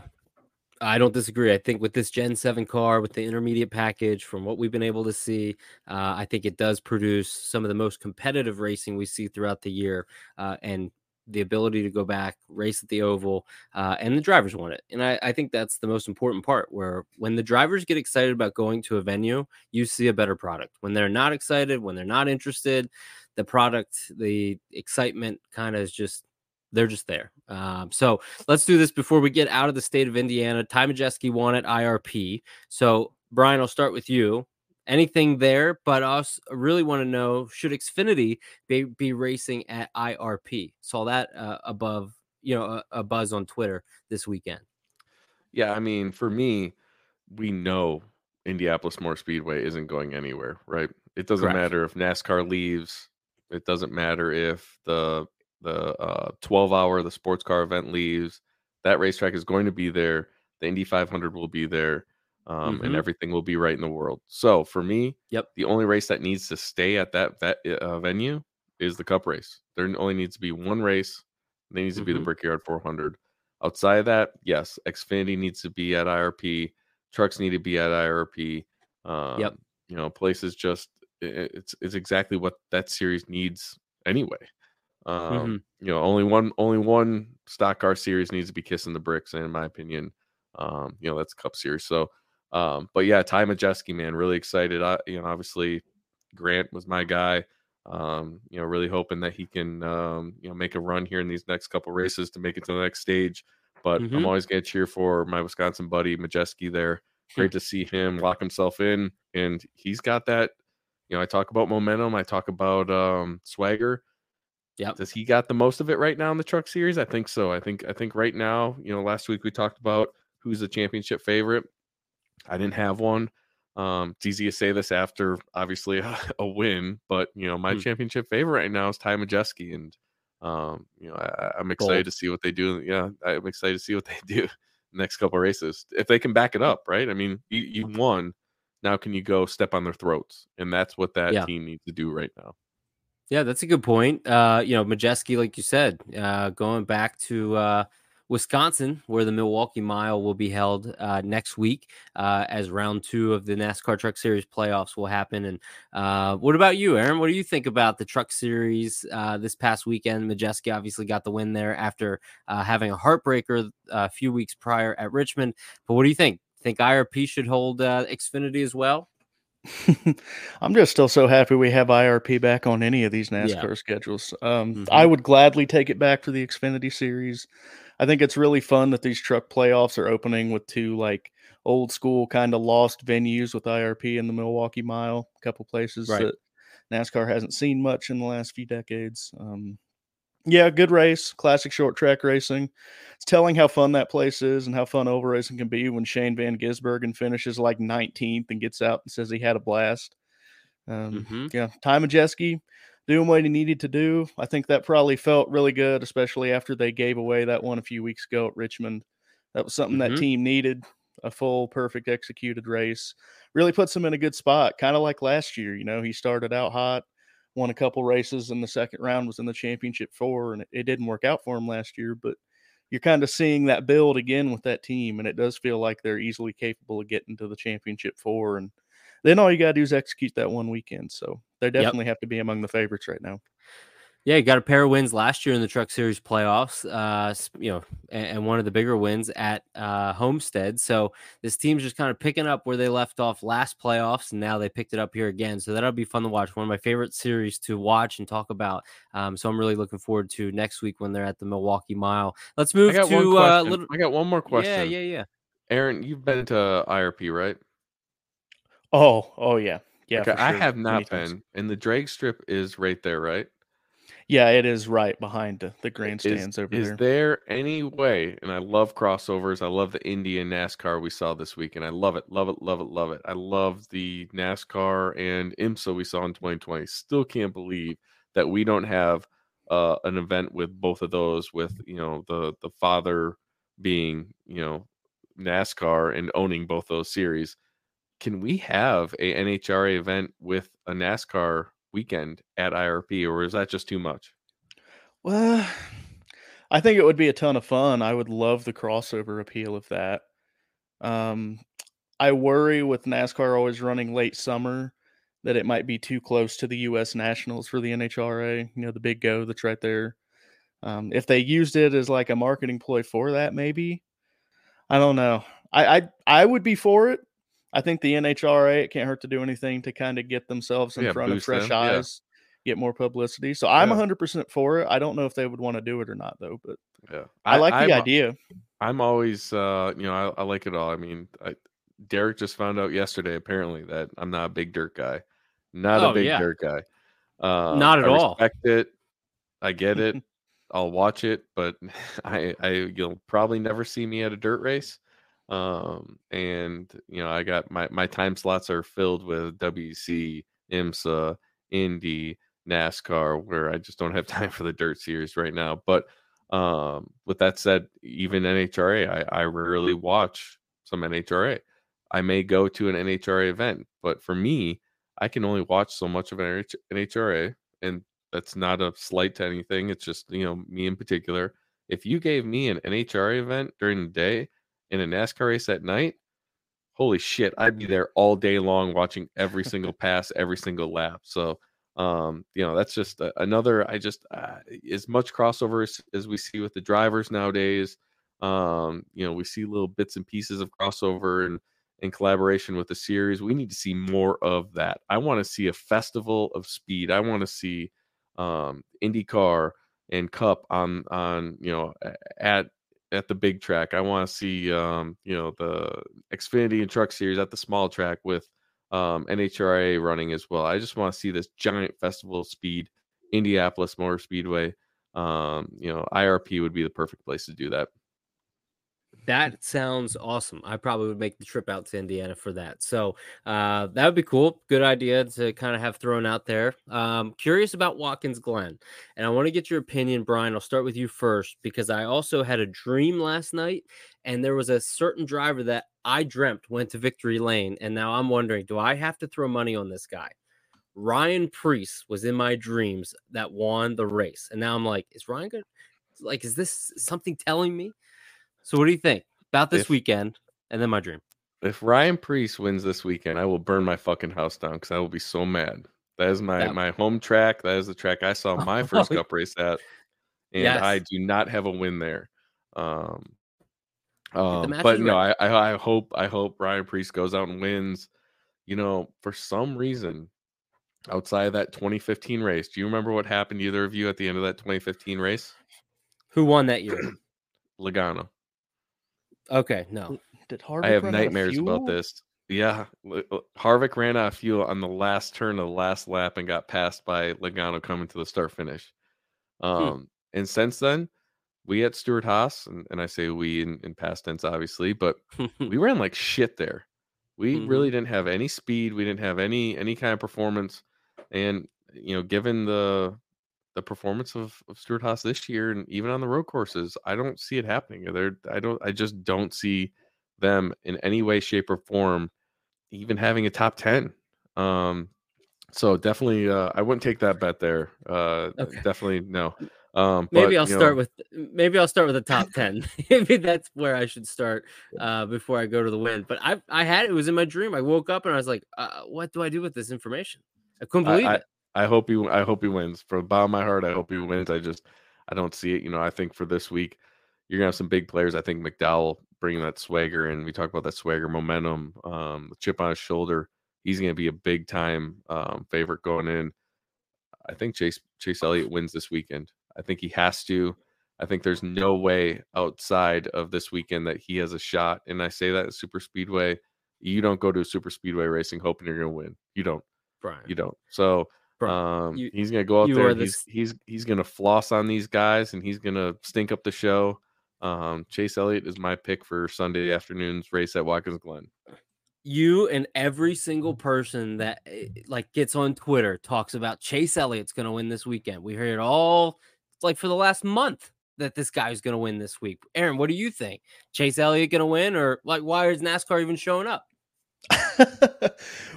I don't disagree. I think with this Gen 7 car, with the intermediate package, from what we've been able to see, I think it does produce some of the most competitive racing we see throughout the year. And the ability to go back, race at the oval, and the drivers want it. And I think that's the most important part, where when the drivers get excited about going to a venue, you see a better product. When they're not excited, when they're not interested, the product, the excitement kind of is just, they're just there. So let's do this before we get out of the state of Indiana. Ty Majeski won at IRP. So Brian, I'll start with you. Anything there, but I really want to know, should Xfinity be racing at IRP? Saw that above, a buzz on Twitter this weekend. Yeah, I mean, for me, we know Indianapolis Motor Speedway isn't going anywhere, right? It doesn't matter if NASCAR leaves. It doesn't matter if the 12-hour, the sports car event leaves. That racetrack is going to be there. The Indy 500 will be there. And everything will be right in the world. So for me, the only race that needs to stay at that venue is the Cup race. There only needs to be one race. There needs to be the Brickyard 400. Outside of that, yes, Xfinity needs to be at IRP. Trucks need to be at IRP. Yep. You know, places just it's exactly what that series needs anyway. You know, only one stock car series needs to be kissing the bricks, and in my opinion, you know, that's Cup Series. So, but yeah, Ty Majeski, man, really excited. You know, obviously Grant was my guy. You know, really hoping that he can, you know, make a run here in these next couple races to make it to the next stage. But I'm always going to cheer for my Wisconsin buddy Majeski there. Great to see him lock himself in, and he's got that. You know, I talk about momentum. I talk about swagger. Yeah, does he got the most of it right now in the Truck Series? I think so. I think right now, you know, last week we talked about who's the championship favorite. I didn't have one. It's easy to say this after obviously a win, but you know, my championship favorite right now is Ty Majeski, and you know, I'm excited to see what they do. Yeah, I'm excited to see what they do the next couple of races if they can back it up. Right? I mean, you won. Now can you go step on their throats? And that's what that team needs to do right now. Yeah, that's a good point. You know, Majeski, like you said, going back to Wisconsin, where the Milwaukee Mile will be held next week as round 2 of the NASCAR Truck Series playoffs will happen. And what about you, Aaron? What do you think about the Truck Series this past weekend? Majeski obviously got the win there after having a heartbreaker a few weeks prior at Richmond. But what do you think? Think IRP should hold Xfinity as well? I'm just still so happy we have IRP back on any of these NASCAR schedules. I would gladly take it back for the Xfinity Series. I think it's really fun that these truck playoffs are opening with two like old school kind of lost venues with IRP and the Milwaukee Mile, a couple places that NASCAR hasn't seen much in the last few decades. Yeah, good race, classic short track racing. It's telling how fun that place is and how fun oval racing can be when Shane Van Gisbergen finishes like 19th and gets out and says he had a blast. Yeah, Ty Majeski doing what he needed to do. I think that probably felt really good, especially after they gave away that one a few weeks ago at Richmond. That was something that team needed, a full, perfect executed race. Really puts him in a good spot, kind of like last year. You know, he started out hot. Won a couple races in the second round, was in the championship 4, and it didn't work out for him last year, but you're kind of seeing that build again with that team, and it does feel like they're easily capable of getting to the championship 4, and then all you got to do is execute that one weekend. So they definitely have to be among the favorites right now. Yeah, you got a pair of wins last year in the Truck Series playoffs, you know, and one of the bigger wins at Homestead. So this team's just kind of picking up where they left off last playoffs, and now they picked it up here again. So that'll be fun to watch. One of my favorite series to watch and talk about. So I'm really looking forward to next week when they're at the Milwaukee Mile. Let's move to a little. I got one more question. Yeah. Aaron, you've been to IRP, right? Oh, yeah. Yeah, okay, for sure. I have not been. And the drag strip is right there, right? Yeah, it is right behind the grandstands over there. Is there any way, and I love crossovers, I love the Indy and NASCAR we saw this week, and I love it. I love the NASCAR and IMSA we saw in 2020. Still can't believe that we don't have an event with both of those, with, you know, the father being, you know, NASCAR and owning both those series. Can we have a NHRA event with a NASCAR weekend at IRP, or is that just too much? Well, I think it would be a ton of fun. I would love the crossover appeal of that. I worry with NASCAR always running late summer that it might be too close to the U.S. Nationals for the NHRA, you know, the big go that's right there. If they used it as like a marketing ploy for that, maybe. I don't know. I would be for it. I think the NHRA, it can't hurt to do anything to kind of get themselves in front of fresh eyes, get more publicity. So I'm 100% for it. I don't know if they would want to do it or not, though. But I like the idea. I'm always, you know, I like it all. I mean, Derek just found out yesterday, apparently, that I'm not a big dirt guy. Not a big dirt guy. Not at all. I respect it. I get it. I'll watch it. But you'll probably never see me at a dirt race. And you know, I got my time slots are filled with WC, IMSA, Indy, NASCAR, where I just don't have time for the dirt series right now. But with that said, even NHRA, I rarely watch some NHRA. I may go to an NHRA event, but for me, I can only watch so much of an NHRA, and That's not a slight to anything. It's just, you know, me in particular. If you gave me an NHRA event during the day and a NASCAR race at night, holy shit, I'd be there all day long watching every single pass, every single lap. So, you know, that's just another, I just, as much crossover as we see with the drivers nowadays, you know, we see little bits and pieces of crossover and in collaboration with the series. We need to see more of that. I want to see a festival of speed. I want to see IndyCar and Cup on you know, at the big track. I want to see you know, the Xfinity and Truck Series at the small track with NHRA running as well. I just want to see this giant festival of speed. Indianapolis Motor Speedway, you know, IRP would be the perfect place to do that. That sounds awesome. I probably would make the trip out to Indiana for that. So that would be cool. Good idea to kind of have thrown out there. Curious about Watkins Glen. And I want to get your opinion, Brian. I'll start with you first, because I also had a dream last night. And there was a certain driver that I dreamt went to victory lane. And now I'm wondering, do I have to throw money on this guy? Ryan Preece was in my dreams that won the race. And now I'm like, is Ryan good? Like, is this something telling me? So what do you think about this weekend and then my dream? If Ryan Preece wins this weekend, I will burn my fucking house down because I will be so mad. That is my home track. That is the track I saw my first Cup race at. And yes, I do not have a win there. But no, I hope Ryan Preece goes out and wins. You know, for some reason, outside of that 2015 race, do you remember what happened to either of you at the end of that 2015 race? Who won that year? Logano. Okay, no. Did Harvick? I have nightmares about this. Yeah, Harvick ran out of fuel on the last turn of the last lap and got passed by Logano coming to the start finish. And since then, we at Stewart-Haas, and I say we in past tense, obviously, but we ran like shit there. We really didn't have any speed. We didn't have any kind of performance. And you know, given the performance of Stewart-Haas this year, and even on the road courses, I don't see it happening. I just don't see them in any way, shape, or form even having a top 10. So definitely, I wouldn't take that bet there. Okay. Definitely no. Maybe I'll start with the top 10. Maybe that's where I should start before I go to the win. But I had it was in my dream. I woke up and I was like, what do I do with this information? I couldn't believe it. I hope he wins. From the bottom of my heart, I hope he wins. I don't see it. You know, I think for this week, you're going to have some big players. I think McDowell bringing that swagger, and we talk about that swagger momentum, the chip on his shoulder. He's going to be a big-time favorite going in. I think Chase Elliott wins this weekend. I think he has to. I think there's no way outside of this weekend that he has a shot. And I say that at Super Speedway. You don't go to a Super Speedway racing hoping you're going to win. You don't. Brian. You don't. So... he's gonna go out there and he's gonna floss on these guys, and he's gonna stink up the show. Chase Elliott is my pick for Sunday afternoon's race at Watkins Glen. You and every single person that like gets on Twitter talks about Chase Elliott's gonna win this weekend. We heard it all like for the last month that this guy's gonna win this week. Aaron, what do you think? Chase Elliott gonna win, or like why is NASCAR even showing up?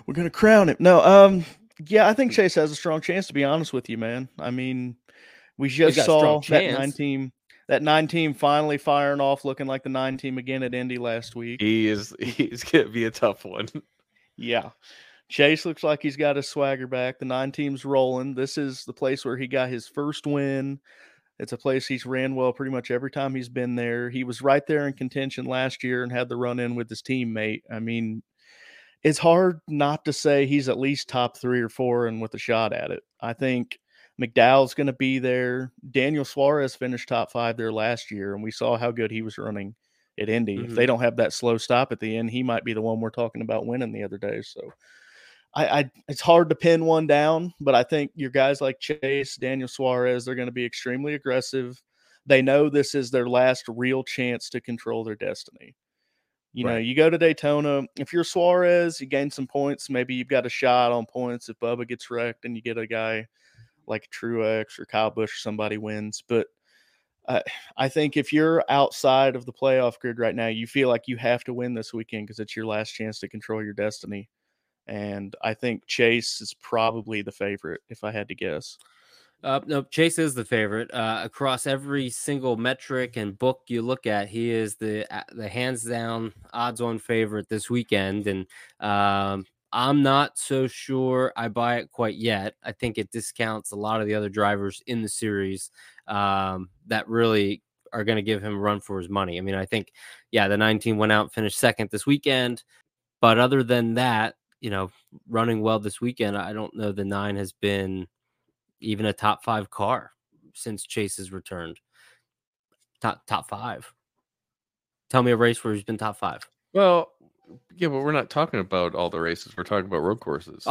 We're gonna crown him. No, yeah, I think Chase has a strong chance, to be honest with you, man. I mean, we just saw that nine team finally firing off, looking like the 9 team again at Indy last week. He's gonna be a tough one. Yeah. Chase looks like he's got his swagger back. The 9 team's rolling. This is the place where he got his first win. It's a place he's ran well pretty much every time he's been there. He was right there in contention last year and had the run in with his teammate. I mean, it's hard not to say he's at least top 3 or 4 and with a shot at it. I think McDowell's going to be there. Daniel Suarez finished top 5 there last year, and we saw how good he was running at Indy. If they don't have that slow stop at the end, he might be the one we're talking about winning the other day. So it's hard to pin one down, but I think your guys like Chase, Daniel Suarez, they're going to be extremely aggressive. They know this is their last real chance to control their destiny. You know, you go to Daytona, if you're Suarez, you gain some points. Maybe you've got a shot on points if Bubba gets wrecked and you get a guy like Truex or Kyle Busch or somebody wins. But I think if you're outside of the playoff grid right now, you feel like you have to win this weekend because it's your last chance to control your destiny. And I think Chase is probably the favorite, if I had to guess. No, Chase is the favorite across every single metric and book you look at. He is the hands down odds on favorite this weekend, and I'm not so sure I buy it quite yet. I think it discounts a lot of the other drivers in the series that really are going to give him a run for his money. I mean, I think, yeah, the 19 went out and finished second this weekend, but other than that, you know, running well this weekend, I don't know the 9 has been even a top 5 car since Chase has returned. Top 5. Tell me a race where he's been top 5. Well, yeah, but we're not talking about all the races. We're talking about road courses.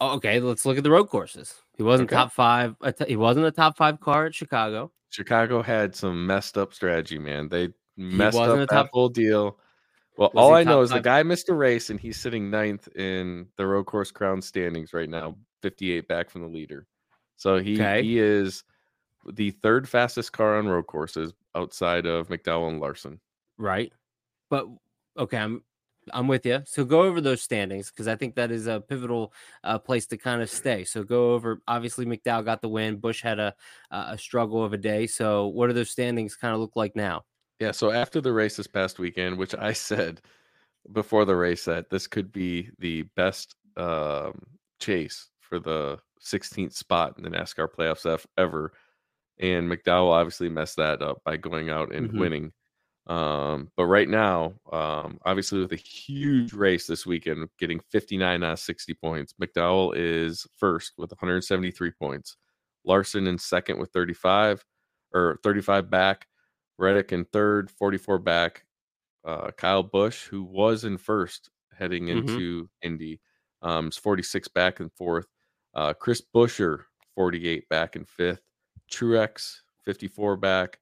Okay, let's look at the road courses. He wasn't top 5. He wasn't a top 5 car at Chicago. Chicago had some messed up strategy, man. They messed up that whole deal. Well, all I know is the guy missed a race, and he's sitting 9th in the road course crown standings right now, 58 back from the leader. So he is the third fastest car on road courses outside of McDowell and Larson. Right. But, okay, I'm with you. So go over those standings, because I think that is a pivotal place to kind of stay. So go over, obviously, McDowell got the win. Bush had a struggle of a day. So what do those standings kind of look like now? Yeah, so after the race this past weekend, which I said before the race that this could be the best chase for the 16th spot in the NASCAR playoffs ever, and McDowell obviously messed that up by going out and winning. But right now, obviously with a huge race this weekend, getting 59 out of 60 points, McDowell is first with 173 points. Larson in second with 35 back. Reddick in third, 44 back. Kyle Busch, who was in first heading into Indy, is 46 back in fourth. Chris Buescher, 48 back in fifth. Truex, 54 back.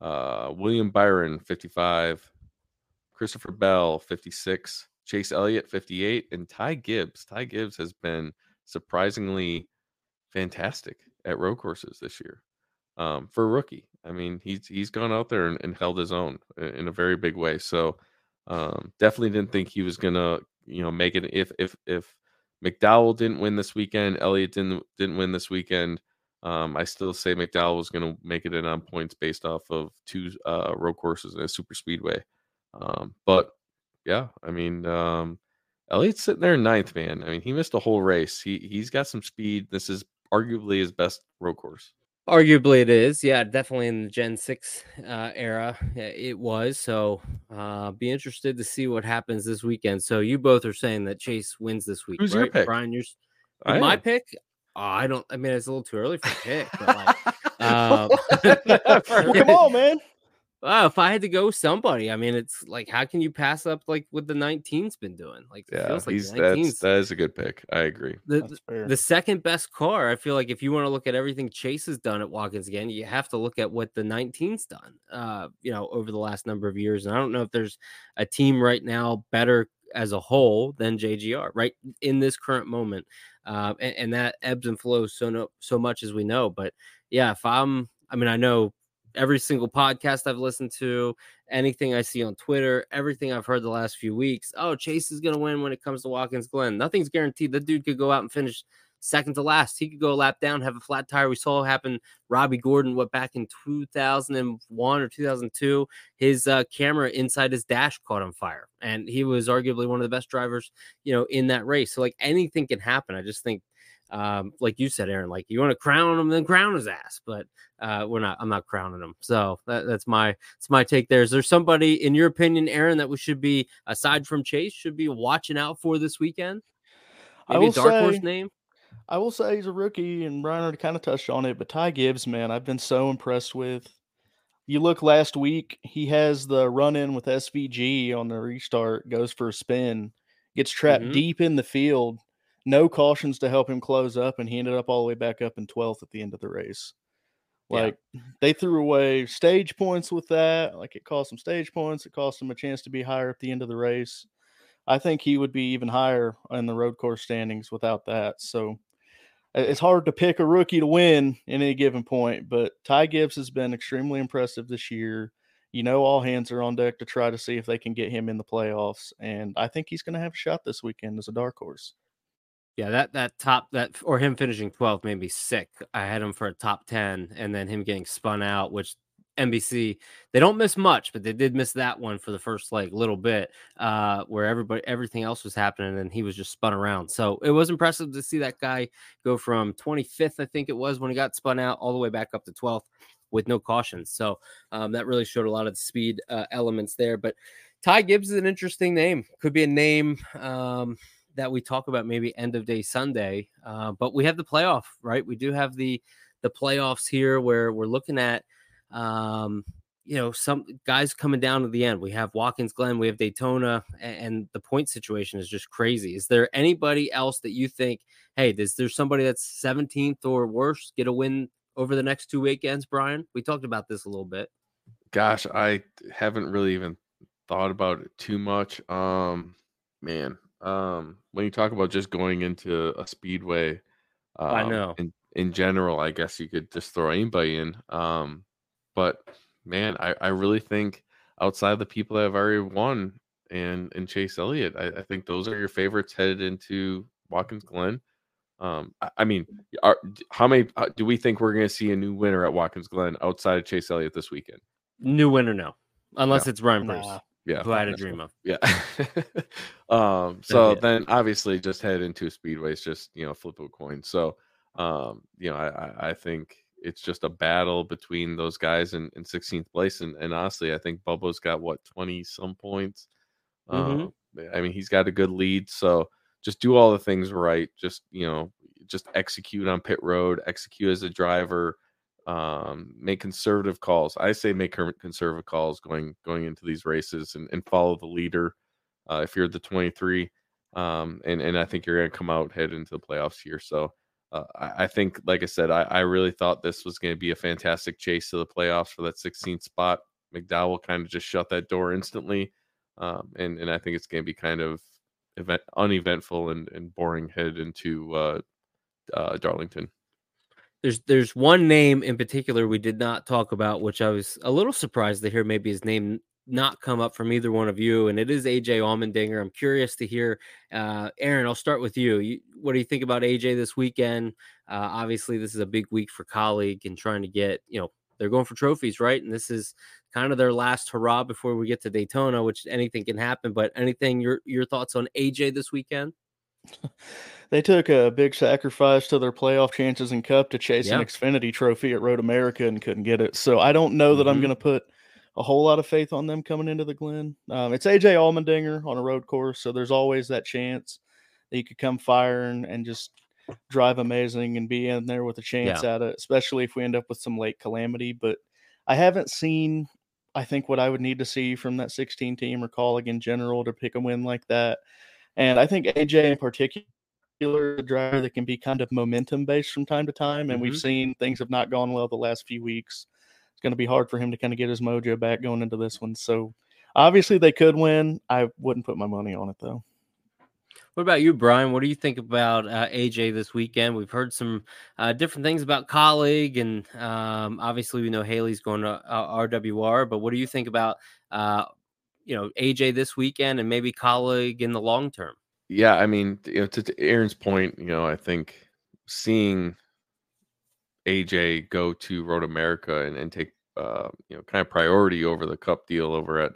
William Byron, 55. Christopher Bell, 56. Chase Elliott, 58. And Ty Gibbs. Ty Gibbs has been surprisingly fantastic at road courses this year for a rookie. I mean, he's gone out there and held his own in a very big way. So definitely didn't think he was gonna, you know, make it. If McDowell didn't win this weekend, Elliott didn't win this weekend, I still say McDowell was gonna make it in on points based off of two road courses and a super speedway. But yeah, I mean, Elliott's sitting there in 9th, man. I mean, he missed a whole race. He's got some speed. This is arguably his best road course. Arguably it is. Yeah, definitely in the Gen 6 era it was. So be interested to see what happens this weekend. So you both are saying that Chase wins this week. Who's right? Your pick? Brian, yours. My pick? Oh, I mean, it's a little too early for pick. But like, well, come on, man. Well, if I had to go with somebody, I mean, it's like, how can you pass up like what the 19's been doing? Like, yeah, feels like that is a good pick. I agree. The second best car, I feel like if you want to look at everything Chase has done at Watkins Glen, you have to look at what the 19's done, you know, over the last number of years. And I don't know if there's a team right now better as a whole than JGR right in this current moment. And that ebbs and flows so much, as we know. But yeah, I know every single podcast I've listened to, anything I see on Twitter, everything I've heard the last few weeks, oh, Chase is going to win when it comes to Watkins Glen. Nothing's guaranteed. That dude could go out and finish second to last. He could go a lap down, have a flat tire. We saw happen Robbie Gordon, back in 2001 or 2002, his camera inside his dash caught on fire. And he was arguably one of the best drivers, you know, in that race. So like anything can happen. I just think, like you said, Aaron, like you want to crown him, then crown his ass, but I'm not crowning him. So that's my take there. Is there somebody in your opinion, Aaron, that we should be, aside from Chase, should be watching out for this weekend? Maybe a dark horse name? I will say he's a rookie, and Brian already kind of touched on it, but Ty Gibbs, man, I've been so impressed with. You look last week, he has the run-in with SVG on the restart, goes for a spin, gets trapped deep in the field. No cautions to help him close up, and he ended up all the way back up in 12th at the end of the race. Like, they threw away stage points with that. Like, it cost him stage points. It cost him a chance to be higher at the end of the race. I think he would be even higher in the road course standings without that. So it's hard to pick a rookie to win at any given point, but Ty Gibbs has been extremely impressive this year. You know, all hands are on deck to try to see if they can get him in the playoffs, and I think he's going to have a shot this weekend as a dark horse. Yeah, that or him finishing 12th made me sick. I had him for a top 10, and then him getting spun out, which NBC, they don't miss much, but they did miss that one for the first little bit, where everything else was happening, and he was just spun around. So it was impressive to see that guy go from 25th, I think it was, when he got spun out, all the way back up to 12th with no cautions. So that really showed a lot of the speed elements there. But Ty Gibbs is an interesting name. Could be a name that we talk about maybe end of day Sunday. But we have the playoff, right? We do have the playoffs here where we're looking at, some guys coming down to the end. We have Watkins Glen, we have Daytona, and the point situation is just crazy. Is there anybody else that you think, hey, is there somebody that's 17th or worse get a win over the next two weekends, Brian? We talked about this a little bit. Gosh, I haven't really even thought about it too much. When you talk about just going into a speedway, I know in general, I guess you could just throw anybody in. But man, I really think outside of the people that have already won and Chase Elliott, I think those are your favorites headed into Watkins Glen. How many do we think we're going to see a new winner at Watkins Glen outside of Chase Elliott this weekend? New winner, no, unless it's Ryan Preece. Yeah, who I had a dream of. Yeah. So then obviously just head into speedways, just, flip a coin. So, I think it's just a battle between those guys in 16th place. And honestly, I think Bubba's got 20 some points. He's got a good lead. So just do all the things right. Just, just execute on pit road, execute as a driver. Make conservative calls. I say make conservative calls going into these races and follow the leader. If you're the 23, and I think you're going to come out head into the playoffs here. So I think, like I said, I really thought this was going to be a fantastic chase to the playoffs for that 16th spot. McDowell kind of just shut that door instantly. And I think it's going to be kind of uneventful and boring head into Darlington. There's one name in particular we did not talk about, which I was a little surprised to hear maybe his name not come up from either one of you, and it is AJ Allmendinger. I'm curious to hear, Aaron, I'll start with you. What do you think about AJ this weekend? Obviously, this is a big week for colleague and trying to get, they're going for trophies, right? And this is kind of their last hurrah before we get to Daytona, which anything can happen. But anything, your thoughts on AJ this weekend? They took a big sacrifice to their playoff chances and cup to chase an Xfinity trophy at Road America and couldn't get it. So I don't know that I'm going to put a whole lot of faith on them coming into the Glen. It's AJ Allmendinger on a road course, so there's always that chance that you could come firing and just drive amazing and be in there with a chance at it, especially if we end up with some late calamity. But I haven't seen, I think, what I would need to see from that 16 team or colleague in general to pick a win like that. And I think AJ in particular, a driver that can be kind of momentum-based from time to time, and we've seen things have not gone well the last few weeks. It's going to be hard for him to kind of get his mojo back going into this one. So, obviously, they could win. I wouldn't put my money on it, though. What about you, Brian? What do you think about AJ this weekend? We've heard some different things about colleague, and obviously, we know Haley's going to RWR, but what do you think about AJ this weekend and maybe colleague in the long term? Yeah, I mean, to Aaron's point, I think seeing AJ go to Road America and take kind of priority over the Cup deal over at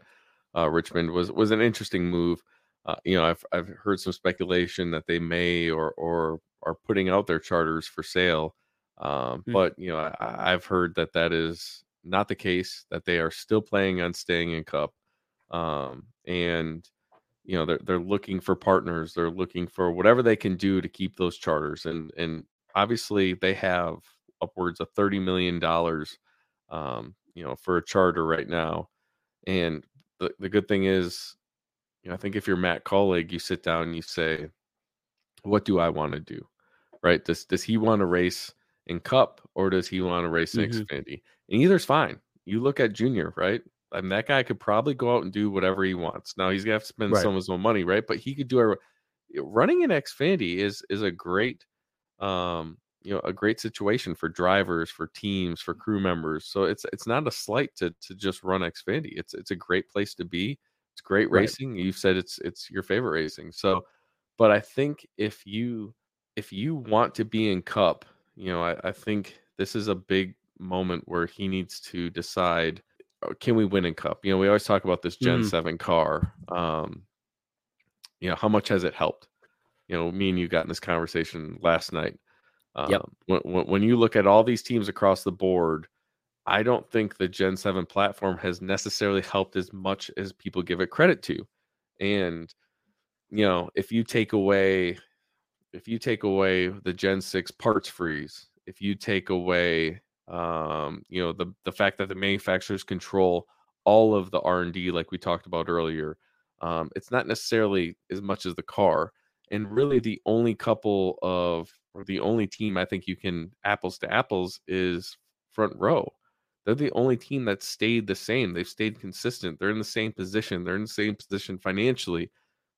Richmond was an interesting move. I've heard some speculation that they may or are putting out their charters for sale, but I've heard that is not the case. That they are still planning on staying in Cup. And they're looking for partners. They're looking for whatever they can do to keep those charters. And obviously they have upwards of $30 million, for a charter right now. And the good thing is, I think if you're Matt Colleague, you sit down and you say, what do I want to do? Right. Does he want to race in Cup or does he want to race in Xfinity? And either's fine. You look at Junior, right? I mean, that guy could probably go out and do whatever he wants. Now he's gonna have to spend some of his own money, right? But he could do running in Xfinity is a great, a great situation for drivers, for teams, for crew members. So it's not a slight to just run Xfinity. It's a great place to be. It's great racing. You've said it's your favorite racing. So, but I think if you if you want to be in Cup, you know, I think this is a big moment where he needs to decide, can we win in Cup? You know, we always talk about this Gen 7 car. You know, how much has it helped? You know, me and you got in this conversation last night. When you look at all these teams across the board, I don't think the Gen 7 platform has necessarily helped as much as people give it credit to. And, you know, if you take away the Gen 6 parts freeze, if you take away, you know, the fact that the manufacturers control all of the R&D, like we talked about earlier, it's not necessarily as much as the car. And really the only team I think you can apples to apples is Front Row. They're the only team that stayed the same. They've stayed consistent. They're in the same position. They're in the same position financially.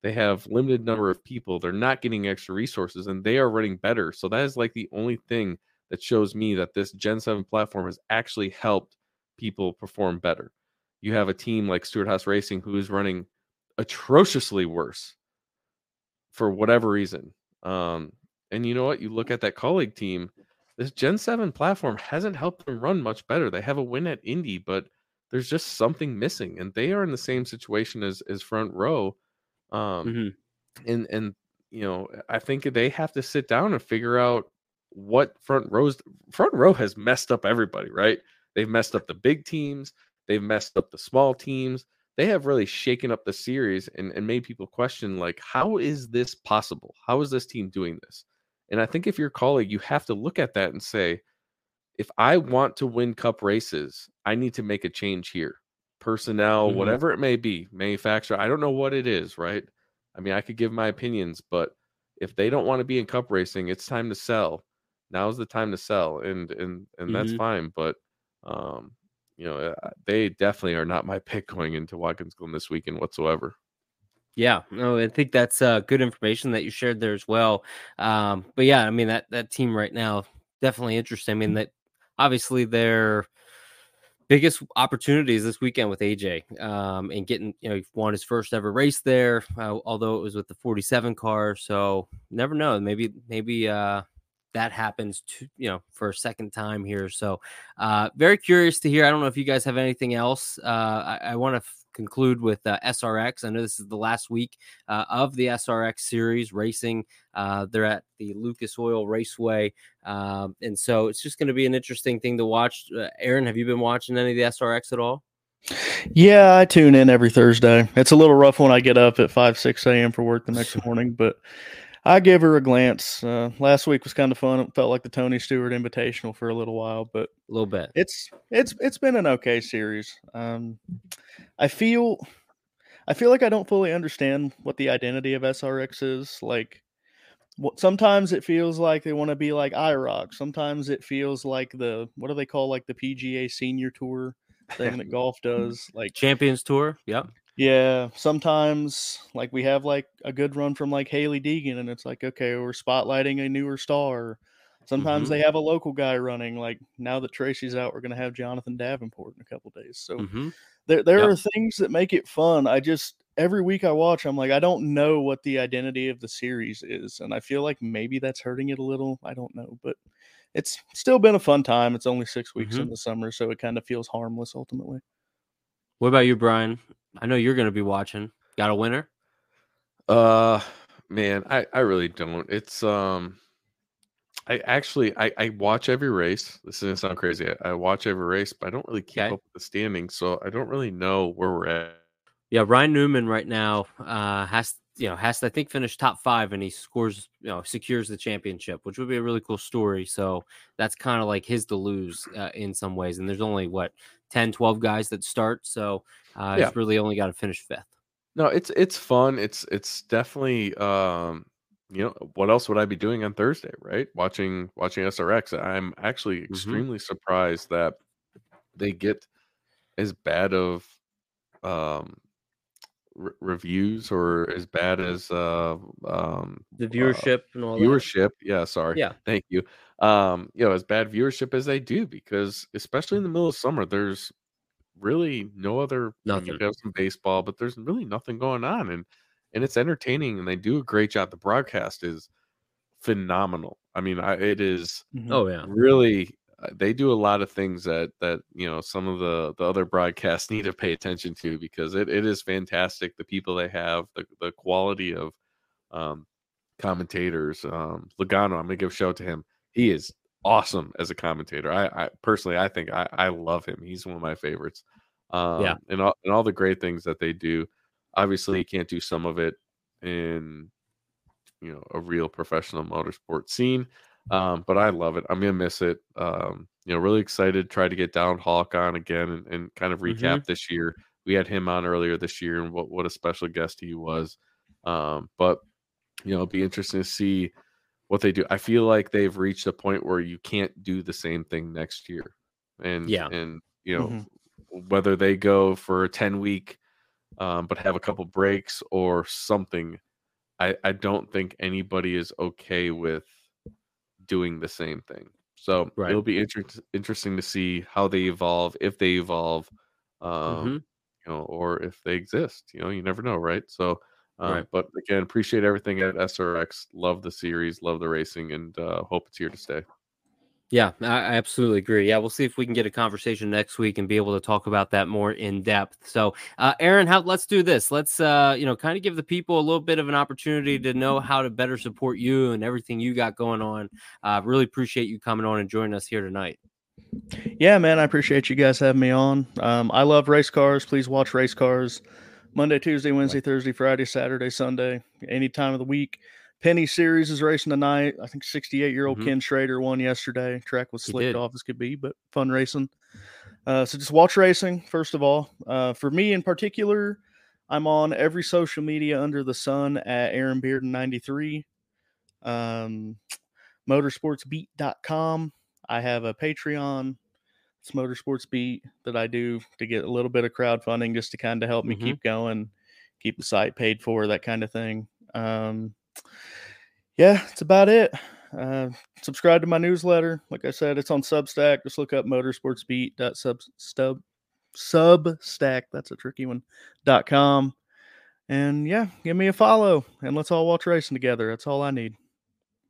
They have limited number of people. They're not getting extra resources, and they are running better. So that is like the only thing that shows me that this Gen 7 platform has actually helped people perform better. You have a team like Stewart-Haas Racing who is running atrociously worse for whatever reason. And you know what? You look at that colleague team, this Gen 7 platform hasn't helped them run much better. They have a win at Indy, but there's just something missing, and they are in the same situation as Front Row. And you know, I think they have to sit down and figure out what Front Row has messed up everybody, right? They've messed up the big teams. They've messed up the small teams. They have really shaken up the series and made people question, like, how is this possible? How is this team doing this? And I think if you're a colleague, you have to look at that and say, if I want to win Cup races, I need to make a change here. Personnel, whatever it may be, manufacturer, I don't know what it is, right? I mean, I could give my opinions, but if they don't want to be in Cup racing, it's time to sell. Now's the time to sell, and that's fine. But you know, they definitely are not my pick going into Watkins Glen this weekend whatsoever. Yeah, no, I think that's good information that you shared there as well. But yeah, I mean, that team right now, definitely interesting. I mean, that obviously their biggest opportunities this weekend with AJ and getting, you know, he won his first ever race there, although it was with the 47 car. So never know. Maybe that happens to, you know, for a second time here. So very curious to hear. I don't know if you guys have anything else. I want to conclude with SRX. I know this is the last week of the SRX series racing. They're at the Lucas Oil Raceway. And so it's just going to be an interesting thing to watch. Aaron, have you been watching any of the SRX at all? Yeah, I tune in every Thursday. It's a little rough when I get up at 5, 6 a.m. for work the next morning, but I gave her a glance. Last week was kind of fun. It felt like the Tony Stewart Invitational for a little while, but a little bit. It's been an okay series. I feel like I don't fully understand what the identity of SRX is. Like, sometimes it feels like they want to be like IROC. Sometimes it feels like what do they call, like, the PGA Senior Tour thing that golf does, like Champions Tour. Yep. Yeah, sometimes, like, we have, like, a good run from, like, Haley Deegan, and it's like, okay, we're spotlighting a newer star. Sometimes they have a local guy running. Like, now that Tracy's out, we're going to have Jonathan Davenport in a couple days. So there are things that make it fun. I just, every week I watch, I'm like, I don't know what the identity of the series is, and I feel like maybe that's hurting it a little. I don't know, but it's still been a fun time. It's only 6 weeks in the summer, so it kind of feels harmless ultimately. What about you, Brian? I know you're going to be watching. Got a winner? Man, I really don't. It's I watch every race. This is going to sound crazy. I watch every race, but I don't really keep up with the standings, so I don't really know where we're at. Yeah, Ryan Newman right now has to, I think, finish top 5, and he scores, you know, secures the championship, which would be a really cool story. So that's kind of like his to lose in some ways. And there's only 10, 12 guys that start. So he's really only got to finish 5th. No, it's fun. It's definitely, you know, what else would I be doing on Thursday, right? Watching SRX. I'm actually extremely surprised that they get as bad of, reviews or as bad as the viewership and all viewership that. Thank you. You know, as bad viewership as they do, because especially in the middle of summer, there's really no other nothing. You have some baseball, but there's really nothing going on, and it's entertaining, and they do a great job. The broadcast is phenomenal. I mean, it is. Oh yeah, really. They do a lot of things that you know, some of the other broadcasts need to pay attention to, because it is fantastic. The people they have, the quality of commentators. Logano, I'm gonna give a shout out to him. He is awesome as a commentator. I personally, I think I love him. He's one of my favorites. And all the great things that they do. Obviously, you can't do some of it in, you know, a real professional motorsport scene. But I love it. I'm gonna miss it. You know, really excited. Try to get Down Hawk on again and kind of recap this year. We had him on earlier this year, and what a special guest he was. But you know, it'll be interesting to see what they do. I feel like they've reached a point where you can't do the same thing next year, and you know, whether they go for a 10-week, but have a couple breaks or something. I don't think anybody is okay with doing the same thing. So it'll be interesting to see how they evolve, if they evolve, you know, or if they exist. You know, you never know, right? So, but again, appreciate everything at SRX. Love the series, love the racing, and hope it's here to stay. Yeah, I absolutely agree. Yeah, we'll see if we can get a conversation next week and be able to talk about that more in depth. So, Aaron, let's do this. Let's, you know, kind of give the people a little bit of an opportunity to know how to better support you and everything you got going on. Really appreciate you coming on and joining us here tonight. Yeah, man, I appreciate you guys having me on. I love race cars. Please watch race cars Monday, Tuesday, Wednesday, Thursday, Friday, Saturday, Sunday, any time of the week. Penny Series is racing tonight. I think 68-year-old Ken Schrader won yesterday. Track was slicked off as could be, but fun racing. So just watch racing, first of all. For me in particular, I'm on every social media under the sun at Aaron Bearden 93. Motorsportsbeat.com. I have a Patreon. It's Motorsports Beat that I do to get a little bit of crowdfunding just to kind of help me keep going, keep the site paid for, that kind of thing. Yeah, it's about it. Subscribe to my newsletter. Like I said, it's on Substack. Just look up motorsportsbeat.substack. That's a tricky one. .com. And yeah, give me a follow and let's all watch racing together. That's all I need.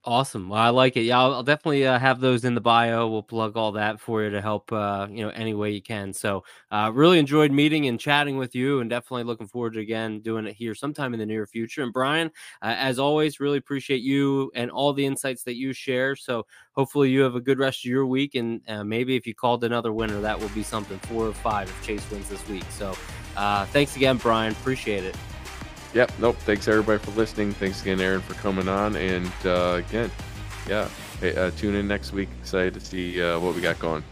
Awesome. Well, I like it. Yeah, I'll definitely have those in the bio. We'll plug all that for you to help, you know, any way you can. So really enjoyed meeting and chatting with you, and definitely looking forward to, again, doing it here sometime in the near future. And Brian, as always, really appreciate you and all the insights that you share. So hopefully you have a good rest of your week. And maybe if you called another winner, that will be something 4 or 5 if Chase wins this week. So thanks again, Brian. Appreciate it. Yep. Nope. Thanks everybody for listening. Thanks again, Aaron, for coming on. And again, tune in next week. Excited to see what we got going.